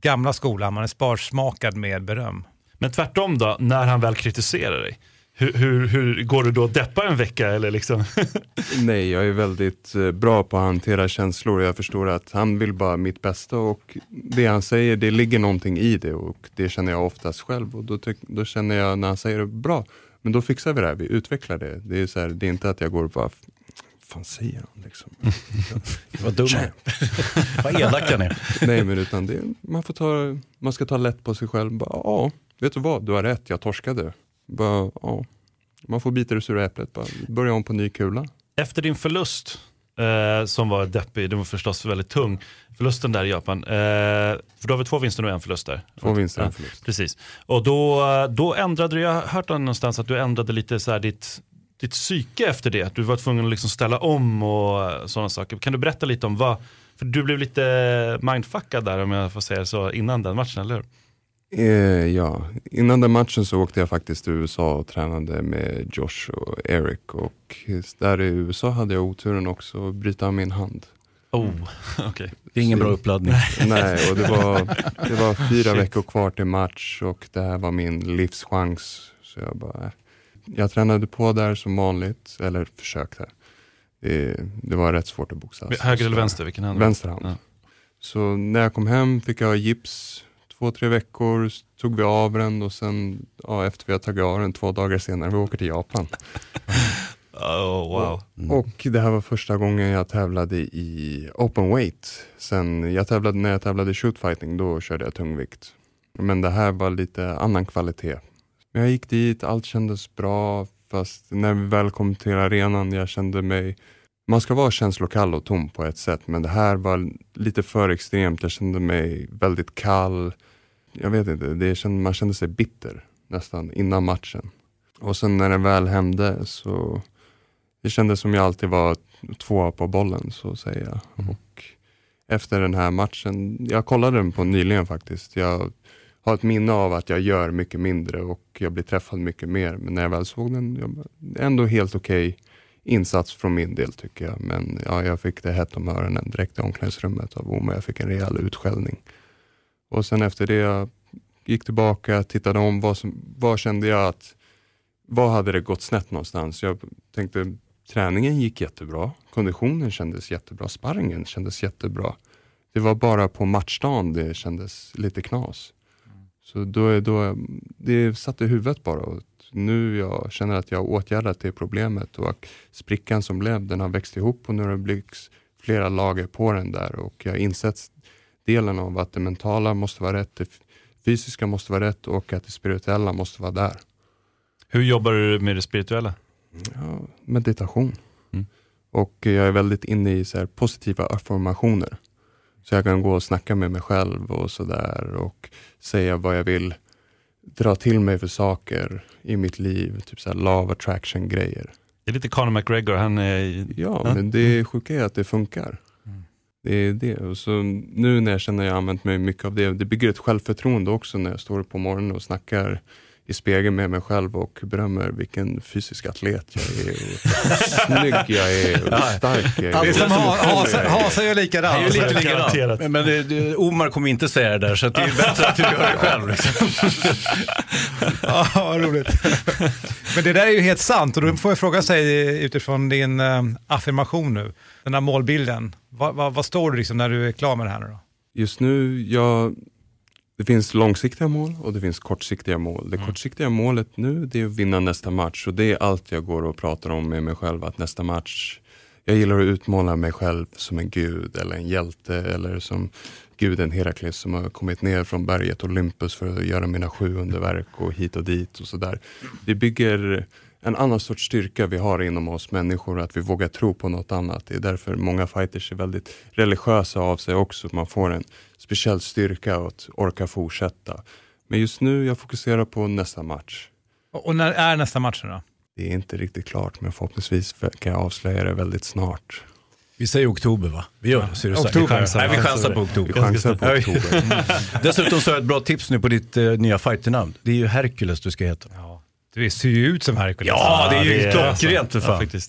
gamla skola. Man är sparsmakad med beröm. Men tvärtom då, när han väl kritiserar dig, hur går du då att deppa en vecka eller liksom? Nej, jag är väldigt bra på att hantera känslor. Jag förstår att han vill bara mitt bästa och det han säger, det ligger någonting i det och det känner jag oftast själv. Och då känner jag när han säger det, bra, men då fixar vi det här, vi utvecklar det. Det är så här, det är inte att jag går och bara, fan säger han liksom? Vad dum. Vad elak han är. Nej, men utan det, man ska ta lätt på sig själv. Bara, ja, vet du vad, du har rätt, jag torskade. Bara, ja. Man får bita det sura äpplet, bara börja om på ny kula. Efter din förlust som var deppig, den var förstås väldigt tung, förlusten där i Japan, för då har vi 2 vinster och en förlust där. 2 vinster och en förlust. Precis. Och då ändrade du, jag har hört någonstans att du ändrade lite så här ditt psyke efter det, att du var tvungen att liksom ställa om och sådana saker. Kan du berätta lite om vad, för du blev lite mindfuckad där, om jag får säga så, innan den matchen, eller hur? Ja, innan den matchen så åkte jag faktiskt till USA och tränade med Josh och Eric, och där i USA hade jag oturen också att bryta min hand. Okej. Det är ingen bra uppladdning. Nej, och det var 4 veckor kvar till match och det här var min livschans, så jag tränade på där som vanligt, eller försökte. Det var rätt svårt att boxa. Höger eller vänster, vilken hand? Vänster hand. Ja. Så när jag kom hem fick jag gips 2-3 veckor, tog vi av den och sen, ja, efter vi har tagit av den 2 dagar senare, vi åker till Japan. Oh, wow. Och det här var första gången jag tävlade i open weight. Sen när jag tävlade shootfighting, då körde jag tungvikt. Men det här var lite annan kvalitet. Men jag gick dit, allt kändes bra, fast när vi väl kom till arenan, jag kände mig, man ska vara känslokall och tom på ett sätt, men det här var lite för extremt. Jag kände mig väldigt kall. Jag vet inte, man kände sig bitter nästan innan matchen. Och sen när det väl hände, så det kändes som jag alltid var 2 på bollen, så att säga. Mm. Och efter den här matchen, jag kollade den på nyligen faktiskt. Jag har ett minne av att jag gör mycket mindre och jag blir träffad mycket mer. Men när jag väl såg den, ändå helt okej insats från min del, tycker jag. Men ja, jag fick det hett om öronen direkt i omklädningsrummet av Omar. Jag fick en rejäl utskällning. Och sen efter det, jag gick tillbaka, tittade om vad kände jag att, vad hade det gått snett någonstans? Jag tänkte, träningen gick jättebra. Konditionen kändes jättebra. Sparringen kändes jättebra. Det var bara på matchdagen det kändes lite knas. Så då det satt i huvudet bara. Och nu jag känner att jag åtgärdat det problemet. Och sprickan som blev, den har växt ihop. Och nu har det blivit flera lager på den där. Och jag har insett delen av att det mentala måste vara rätt. Det fysiska måste vara rätt. Och att det spirituella måste vara där. Hur jobbar du med det spirituella? Ja, meditation. Mm. Och jag är väldigt inne i så här positiva affirmationer. Så jag kan gå och snacka med mig själv och sådär. Och säga vad jag vill dra till mig för saker i mitt liv. Typ så här love attraction-grejer. Det är lite Conor McGregor. Han är... Ja, men det sjuka är att det funkar. Mm. Det är det. Och så nu när jag känner att jag har använt mig mycket av det. Det bygger ett självförtroende också när jag står på morgonen och snackar i spegeln med mig själv och berömmer vilken fysisk atlet jag är och snygg jag är och stark jag är. Allt som hasar är likadant. Det är lite likadant. Men Omar kommer inte säga det där, så det är bättre att du gör det själv. Liksom. Ja, vad roligt. Men det där är ju helt sant, och då får jag fråga sig utifrån din affirmation nu, den här målbilden. Vad står du liksom när du är klar med det här nu då? Just nu, det finns långsiktiga mål och det finns kortsiktiga mål. Det kortsiktiga målet nu, det är att vinna nästa match. Och det är allt jag går och pratar om med mig själv. Att nästa match, jag gillar att utmåla mig själv som en gud eller en hjälte. Eller som guden Herakles som har kommit ner från berget Olympus för att göra mina 7 underverk och hit och dit och sådär. Det bygger en annan sorts styrka vi har inom oss människor, att vi vågar tro på något annat. Det är därför många fighters är väldigt religiösa av sig också. Man får en speciell styrka att orka fortsätta. Men just nu, jag fokuserar på nästa match. Och när är nästa matchen då? Det är inte riktigt klart, men förhoppningsvis kan jag avslöja det väldigt snart. Vi säger oktober, va? Vi gör det. Vi chansar på oktober. Dessutom så är ett bra tips nu på ditt nya fighternamn. Det är ju Hercules du ska heta. Ja. Det ser ju ut som Herkules. Ja, det är ju klockrent för fan. Ja,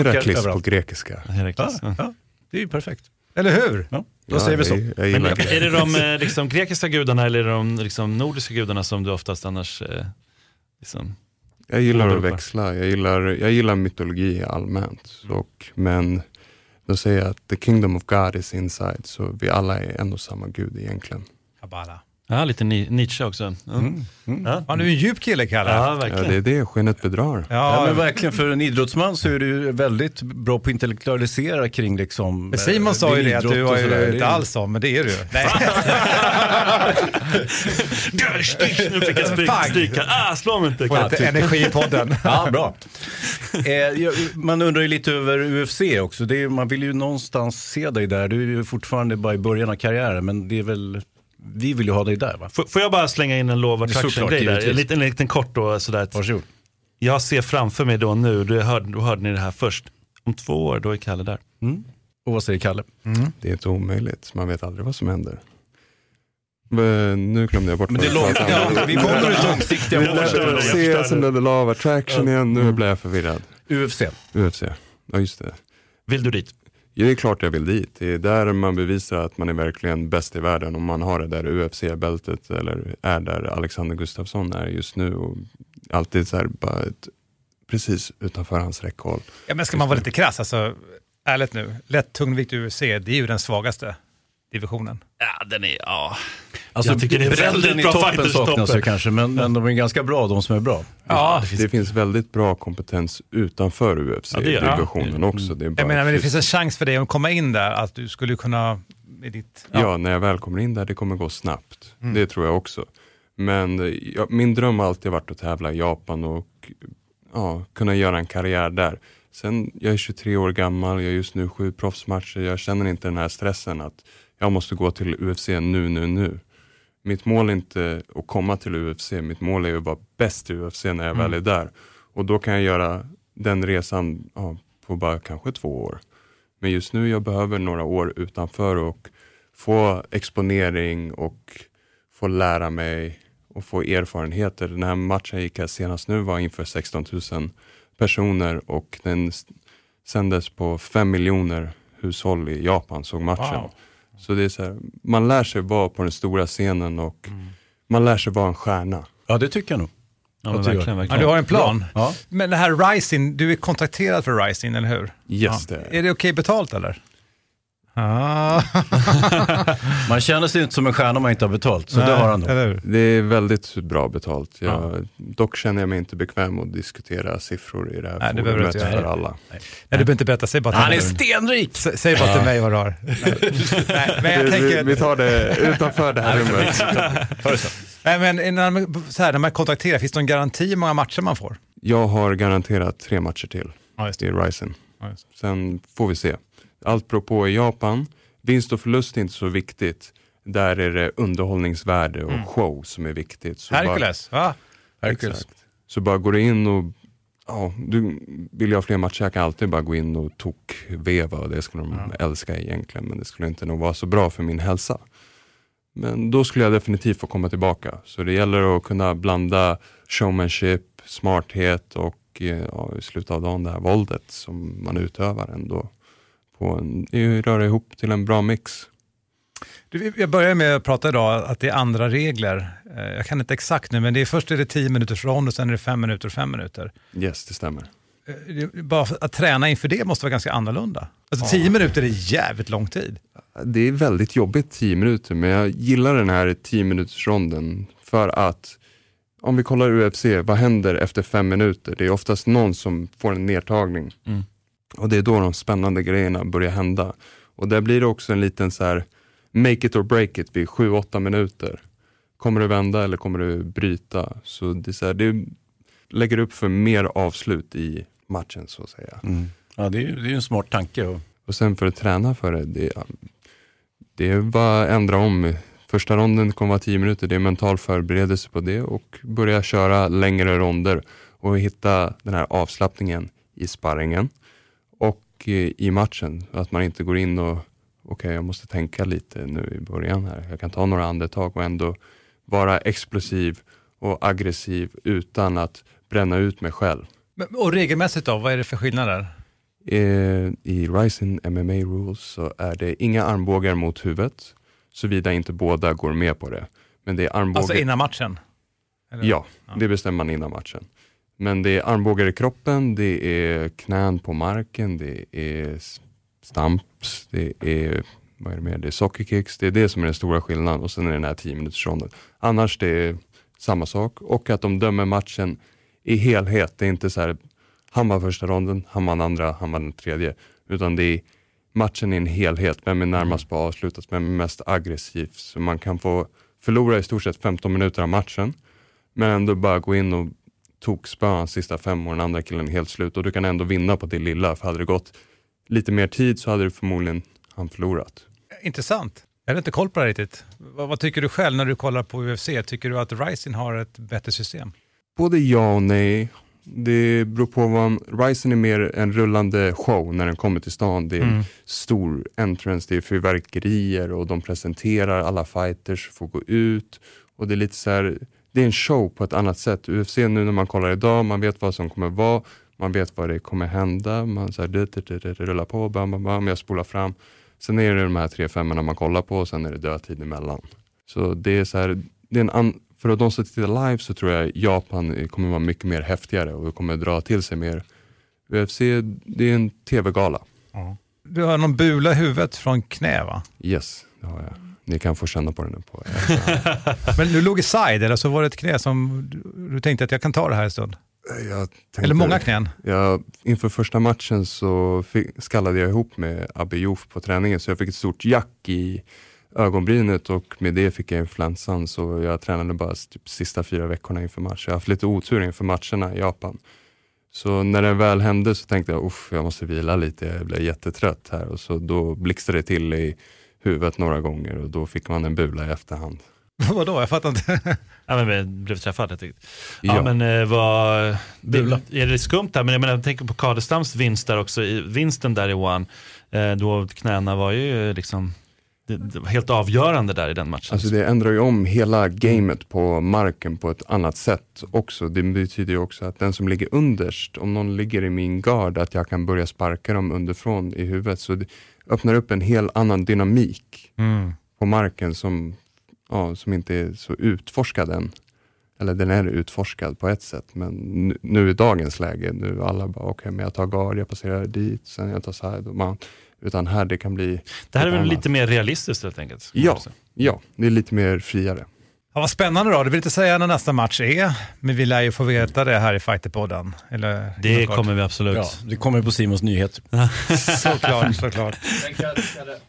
Herakles på grekiska. Herakles. Ja, det är ju perfekt. Eller hur? Ja. Då säger vi så. Men är det de liksom, grekiska gudarna eller är det de liksom, nordiska gudarna som du oftast annars... Liksom, jag gillar att växla. Jag gillar mytologi allmänt. Men då säger jag att the kingdom of God is inside. Så vi alla är en och samma gud egentligen. Kabbala. Ja, lite Nietzsche också. Ja. Han är ju en djup kille, Kalle. Ja, verkligen. Ja, det är det. Skenet bedrar. Ja, men verkligen för en idrottsman så är du väldigt bra på att intellektualisera kring liksom... Men Simon sa ju det att du var ju inte alls om, men det är du. Nej. Nu fick jag stryka. Slå mig inte. Få lite energi i podden. Ja, bra. Man undrar ju lite över UFC också. Det är, man vill ju någonstans se dig där. Du är ju fortfarande bara i början av karriären, men det är väl... Vi vill ju ha dig där, va? Får jag bara slänga in en love attraction-grej där? En liten kort då. Sådär. Varsågod. Jag ser framför mig då nu, då hörde ni det här först. Om 2 år, då är Kalle där. Mm. Och vad säger Kalle? Mm. Det är inte omöjligt, man vet aldrig vad som händer. Men nu glömde jag bort. Men det låter vi kommer ut långsiktiga mål. Se som den love attraction igen, nu blir jag förvirrad. UFC. Ja, just det. Vill du dit? Ja, det är klart jag vill dit. Det är där man bevisar att man är verkligen bäst i världen om man har det där UFC-bältet eller är där Alexander Gustafsson är just nu och alltid så här bara precis utanför hans räckhåll. Ja, men ska man vara lite krass, alltså ärligt nu, lätt tungvikt UFC, det är ju den svagaste divisionen. Ja, den är, ja. Alltså, jag tycker det är väldigt bra toppen saknas ju kanske, men de är ganska bra, de som är bra. Ja, det finns väldigt bra kompetens utanför UFC-divisionen också. Det är bara men det finns en chans för dig att komma in där, att du skulle kunna... Ja, när jag väl kommer in där, det kommer gå snabbt. Mm. Det tror jag också. Men min dröm har alltid varit att tävla i Japan och kunna göra en karriär där. Sen, jag är 23 år gammal, jag är just nu 7 proffsmatcher, jag känner inte den här stressen att jag måste gå till UFC nu. Mitt mål är inte att komma till UFC. Mitt mål är att vara bäst i UFC när jag väl är där. Och då kan jag göra den resan på bara kanske 2 år. Men just nu jag behöver några år utanför och få exponering och få lära mig och få erfarenheter. Den här matchen gick jag senast nu var inför 16 000 personer och den sändes på 5 miljoner hushåll i Japan såg matchen. Wow. Så det är så här, man lär sig vara på den stora scenen och man lär sig vara en stjärna. Ja, det tycker jag nog. Ja, verkligen. Du har en plan. Ja. Men det här Rising, du är kontakterad för Rising, eller hur? Yes, det är. Är det okej betalt, eller? Man känner sig inte som en stjärna om man inte har betalt. Så nej, det har han då. Det är väldigt bra betalt. Dock känner jag mig inte bekväm att diskutera siffror i det här. Nej, det behöver inte för alla. Nej, du behöver inte berätta. Säg bara han är stenrik. Säg bara till mig vad du har. Nej, men jag tänker... vi tar det utanför det här rummet. Nej, men innan, så här, när man kontakterar, finns det en garanti hur många matcher man får? Jag har garanterat 3 matcher till. Det är Ryzen. Sen får vi se. Allt beror på i Japan. Vinst och förlust är inte så viktigt. Där är det underhållningsvärde och show som är viktigt. Så Hercules, va? Hercules. Så bara går du in och... ja, du vill jag ha fler matcher, jag kan alltid bara gå in och tokveva. Och det skulle de älska egentligen. Men det skulle inte nog vara så bra för min hälsa. Men då skulle jag definitivt få komma tillbaka. Så det gäller att kunna blanda showmanship, smarthet och i slutet av dagen det här våldet som man utövar ändå. Röra ihop till en bra mix. Jag börjar med att prata idag att det är andra regler. Jag kan inte exakt nu, men det är, först är det 10 minuter från och sen är det 5 minuter. Yes, det stämmer. Bara att träna inför det måste vara ganska annorlunda. Alltså 10 minuter är jävligt lång tid. Det är väldigt jobbigt 10 minuter, men jag gillar den här 10 minuters ronden för att om vi kollar UFC, vad händer efter 5 minuter? Det är oftast någon som får en nedtagning. Mm. Och det är då de spännande grejerna börjar hända. Och där blir det också en liten så här make it or break it vid 7-8 minuter. Kommer du vända eller kommer du bryta? Så det är så här, det lägger upp för mer avslut i matchen så att säga. Mm. Ja, det är ju en smart tanke. Och sen för att träna för det är bara ändra om. Första ronden kommer vara 10 minuter. Det är mental förberedelse på det och börja köra längre ronder och hitta den här avslappningen i sparringen. Och i matchen, att man inte går in och jag måste tänka lite nu i början här. Jag kan ta några andetag och ändå vara explosiv och aggressiv utan att bränna ut mig själv. Och regelmässigt då, vad är det för skillnader? I Rising MMA Rules så är det inga armbågar mot huvudet såvida inte båda går med på det. Men det är armbågar... Alltså innan matchen? Eller? Ja, det bestämmer man innan matchen. Men det är armbågar i kroppen, det är knän på marken, det är stamps, det är, vad är det mer? Det är sockerkicks, det är det som är den stora skillnaden. Och sen är det den här 10-minutersronden. Annars det är samma sak. Och att de dömer matchen i helhet. Det är inte så här, han var första ronden, han var den andra, han var den tredje. Utan det är matchen i en helhet. Vem är närmast på avslutat, vem är mest aggressiv. Så man kan få förlora i stort sett 15 minuter av matchen. Men ändå bara gå in och tog spön sista 5 och den andra killen helt slut. Och du kan ändå vinna på det lilla. För hade det gått lite mer tid så hade du förmodligen han förlorat. Intressant. Jag hade inte koll på det riktigt. Vad tycker du själv när du kollar på UFC? Tycker du att Rising har ett bättre system? Både ja och nej. Det beror på vad... Rising är mer en rullande show när den kommer till stan. Det är stor entrance, det är fyrverkerier och de presenterar alla fighters får gå ut. Och det är lite så här... Det är en show på ett annat sätt. UFC nu när man kollar idag, man vet vad som kommer vara. Man vet vad det kommer hända. Man så här, det rullar på, bam, bam, bam, jag spolar fram. Sen är det de här 3-5 man kollar på och sen är det dödtid emellan. Så det är så här, det är för att de som tittar live så tror jag Japan kommer vara mycket mer häftigare och kommer dra till sig mer. UFC, det är en tv-gala. Mm. Du har någon bula i huvudet från knä, va? Yes, det har jag. Ni kan få känna på den nu på. Men du låg i side eller så var det ett knä som du tänkte att jag kan ta det här en stund? Eller många knän? Inför första matchen så skallade jag ihop med Abbe Jof på träningen så jag fick ett stort jack i ögonbrynet och med det fick jag influensan så jag tränade bara typ sista 4 veckorna inför match. Jag har haft lite otur inför matcherna i Japan. Så när det väl hände så tänkte jag jag måste vila lite, jag blev jättetrött här och så då blixtrade det till i huvudet några gånger och då fick man en bula i efterhand. Vadå? Jag fattar inte. Ja, men jag blev träffad. Jag tyckte. Ja, men vad... Bula. Är det skumt där? Men jag tänker på Kadestams vinst där också. Vinsten där i One. Då knäna var ju liksom helt avgörande där i den matchen. Alltså det ändrar ju om hela gamet på marken på ett annat sätt också. Det betyder ju också att den som ligger underst, om någon ligger i min gard, att jag kan börja sparka dem underifrån i huvudet. Så det öppnar upp en helt annan dynamik på marken som inte är så utforskad än. Eller den är utforskad på ett sätt, men nu i dagens läge, nu alla bara, men jag tar gard, jag passerar dit, sen jag tar side och man Utan här det kan bli... Det här är väl annat. Lite mer realistiskt helt enkelt? Ja, det är lite mer friare. Ja, vad spännande då. Det vill inte säga när nästa match är, men vi lär ju få veta det här i Fighterpodden. Eller, det kommer vi absolut. Ja, det kommer på Simons nyheter. såklart.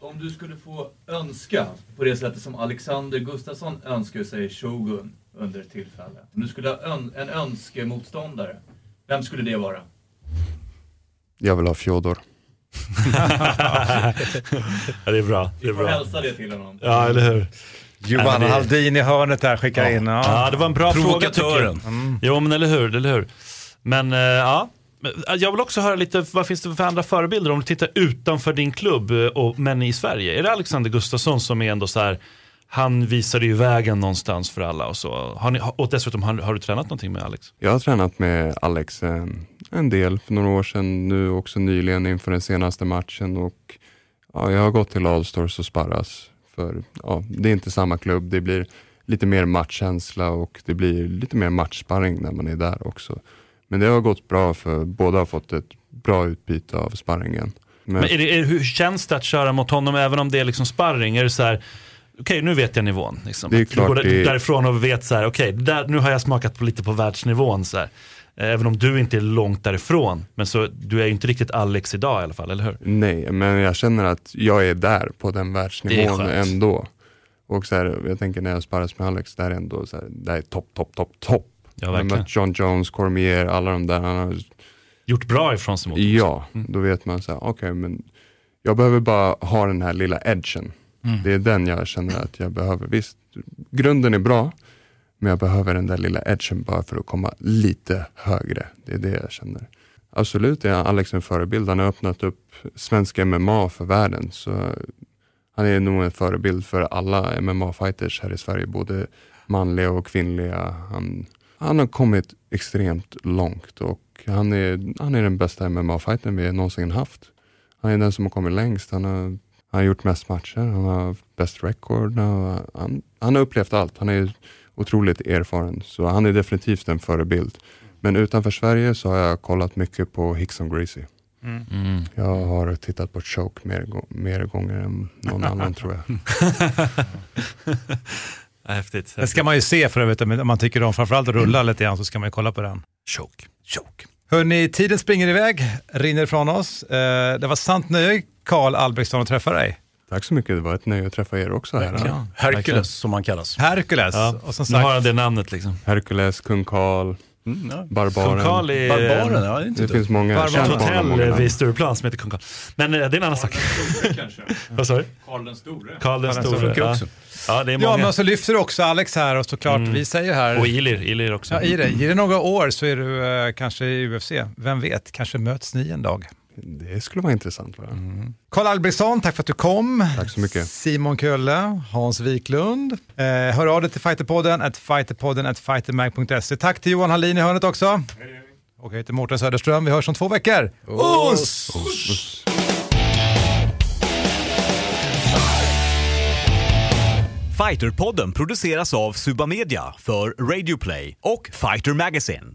Om du skulle få önska på det sättet som Alexander Gustafsson önskar sig Shogun under tillfället. Om du skulle ha en önskemotståndare, vem skulle det vara? Jag vill ha Fjodor. Ja, det är bra. Du får hälsa det till honom. Ja, eller hur? Johan Halldin i hörnet där skickar in. Ja, det var en bra fråga tycker jag. Jo, men eller hur? Men ja, jag vill också höra lite, vad finns det för andra förebilder om du tittar utanför din klubb och men i Sverige? Är det Alexander Gustafsson som är ändå så här, han visade ju vägen någonstans för alla och så. Och dessutom, har du tränat någonting med Alex? Jag har tränat med Alex en del för några år sedan, nu också nyligen inför den senaste matchen, och ja, jag har gått till Allstars och sparras. För ja, det är inte samma klubb, det blir lite mer matchkänsla och det blir lite mer matchsparring när man är där också. Men det har gått bra för båda har fått ett bra utbyte av sparringen. Men hur känns det att köra mot honom även om det är liksom sparring? Är det så här, okej, nu vet jag nivån. Liksom. Det är klart, du går därifrån och vet så här, okej, nu har jag smakat på, lite på världsnivån så här. Även om du inte är långt därifrån. Men så, du är ju inte riktigt Alex idag i alla fall, eller hur? Nej, men jag känner att jag är där på den världsnivån ändå. Och så här, jag tänker när jag sparas med Alex, där är ändå så här, där är topp. Ja, verkligen. Jag har mött John Jones, Cormier, alla de där. Han har gjort bra ifrån sig mot oss. Ja, då vet man så här, okej, men jag behöver bara ha den här lilla edgen. Mm. Det är den jag känner att jag behöver. Visst, grunden är bra. Men jag behöver den där lilla edgen bara för att komma lite högre. Det är det jag känner. Absolut är Alex en förebild. Han har öppnat upp svenska MMA för världen. Så han är nog en förebild för alla MMA-fighters här i Sverige. Både manliga och kvinnliga. Han har kommit extremt långt. Och han är den bästa MMA-fightern vi någonsin haft. Han är den som har kommit längst. Han har gjort mest matcher. Han har bäst record. Han har upplevt allt. Han är otroligt erfaren, så han är definitivt en förebild. Men utanför Sverige så har jag kollat mycket på Hickson Gracie. Mm. Jag har tittat på Choke mer gånger än någon annan tror jag. Häftigt. Det ska man ju se för övrigt, om man tycker om framförallt att rulla lite grann så ska man ju kolla på den. Choke. Hörrni, tiden springer iväg, rinner från oss. Det var sant nöje, Carl Albrektsson, att träffa dig. Tack så mycket, det var ett nöje att träffa er också här. Herkules som man kallas. Herkules, ja. Och som sagt, nu har han det namnet liksom. Herkules, Kung Karl, Barbaren. Kung Karl är... Barbaren, ja, det finns många. Barbaren hotell vid Stureplan som heter Kung Karl. Men det är en annan sak. Vad sa du? Karl den Store. Karl den Store. Också. Ja, det är många. Ja, men så lyfter också Alex här och såklart, vi säger här... Och Ilir också. Ja, Ger det några år så är du kanske i UFC. Vem vet, kanske möts ni en dag. Det skulle vara intressant. Carl Albrektsson, tack för att du kom. Tack så mycket. Simon Kölle, Hans Wiklund. Hör av dig till fighterpodden@fightermag.se. Tack till Johan Halldin i hörnet också. Hej. Och jag heter Mårten Söderström. Vi hörs om 2 veckor. Oss. Fighterpodden produceras av Subamedia för Radio Play och Fighter Magazine.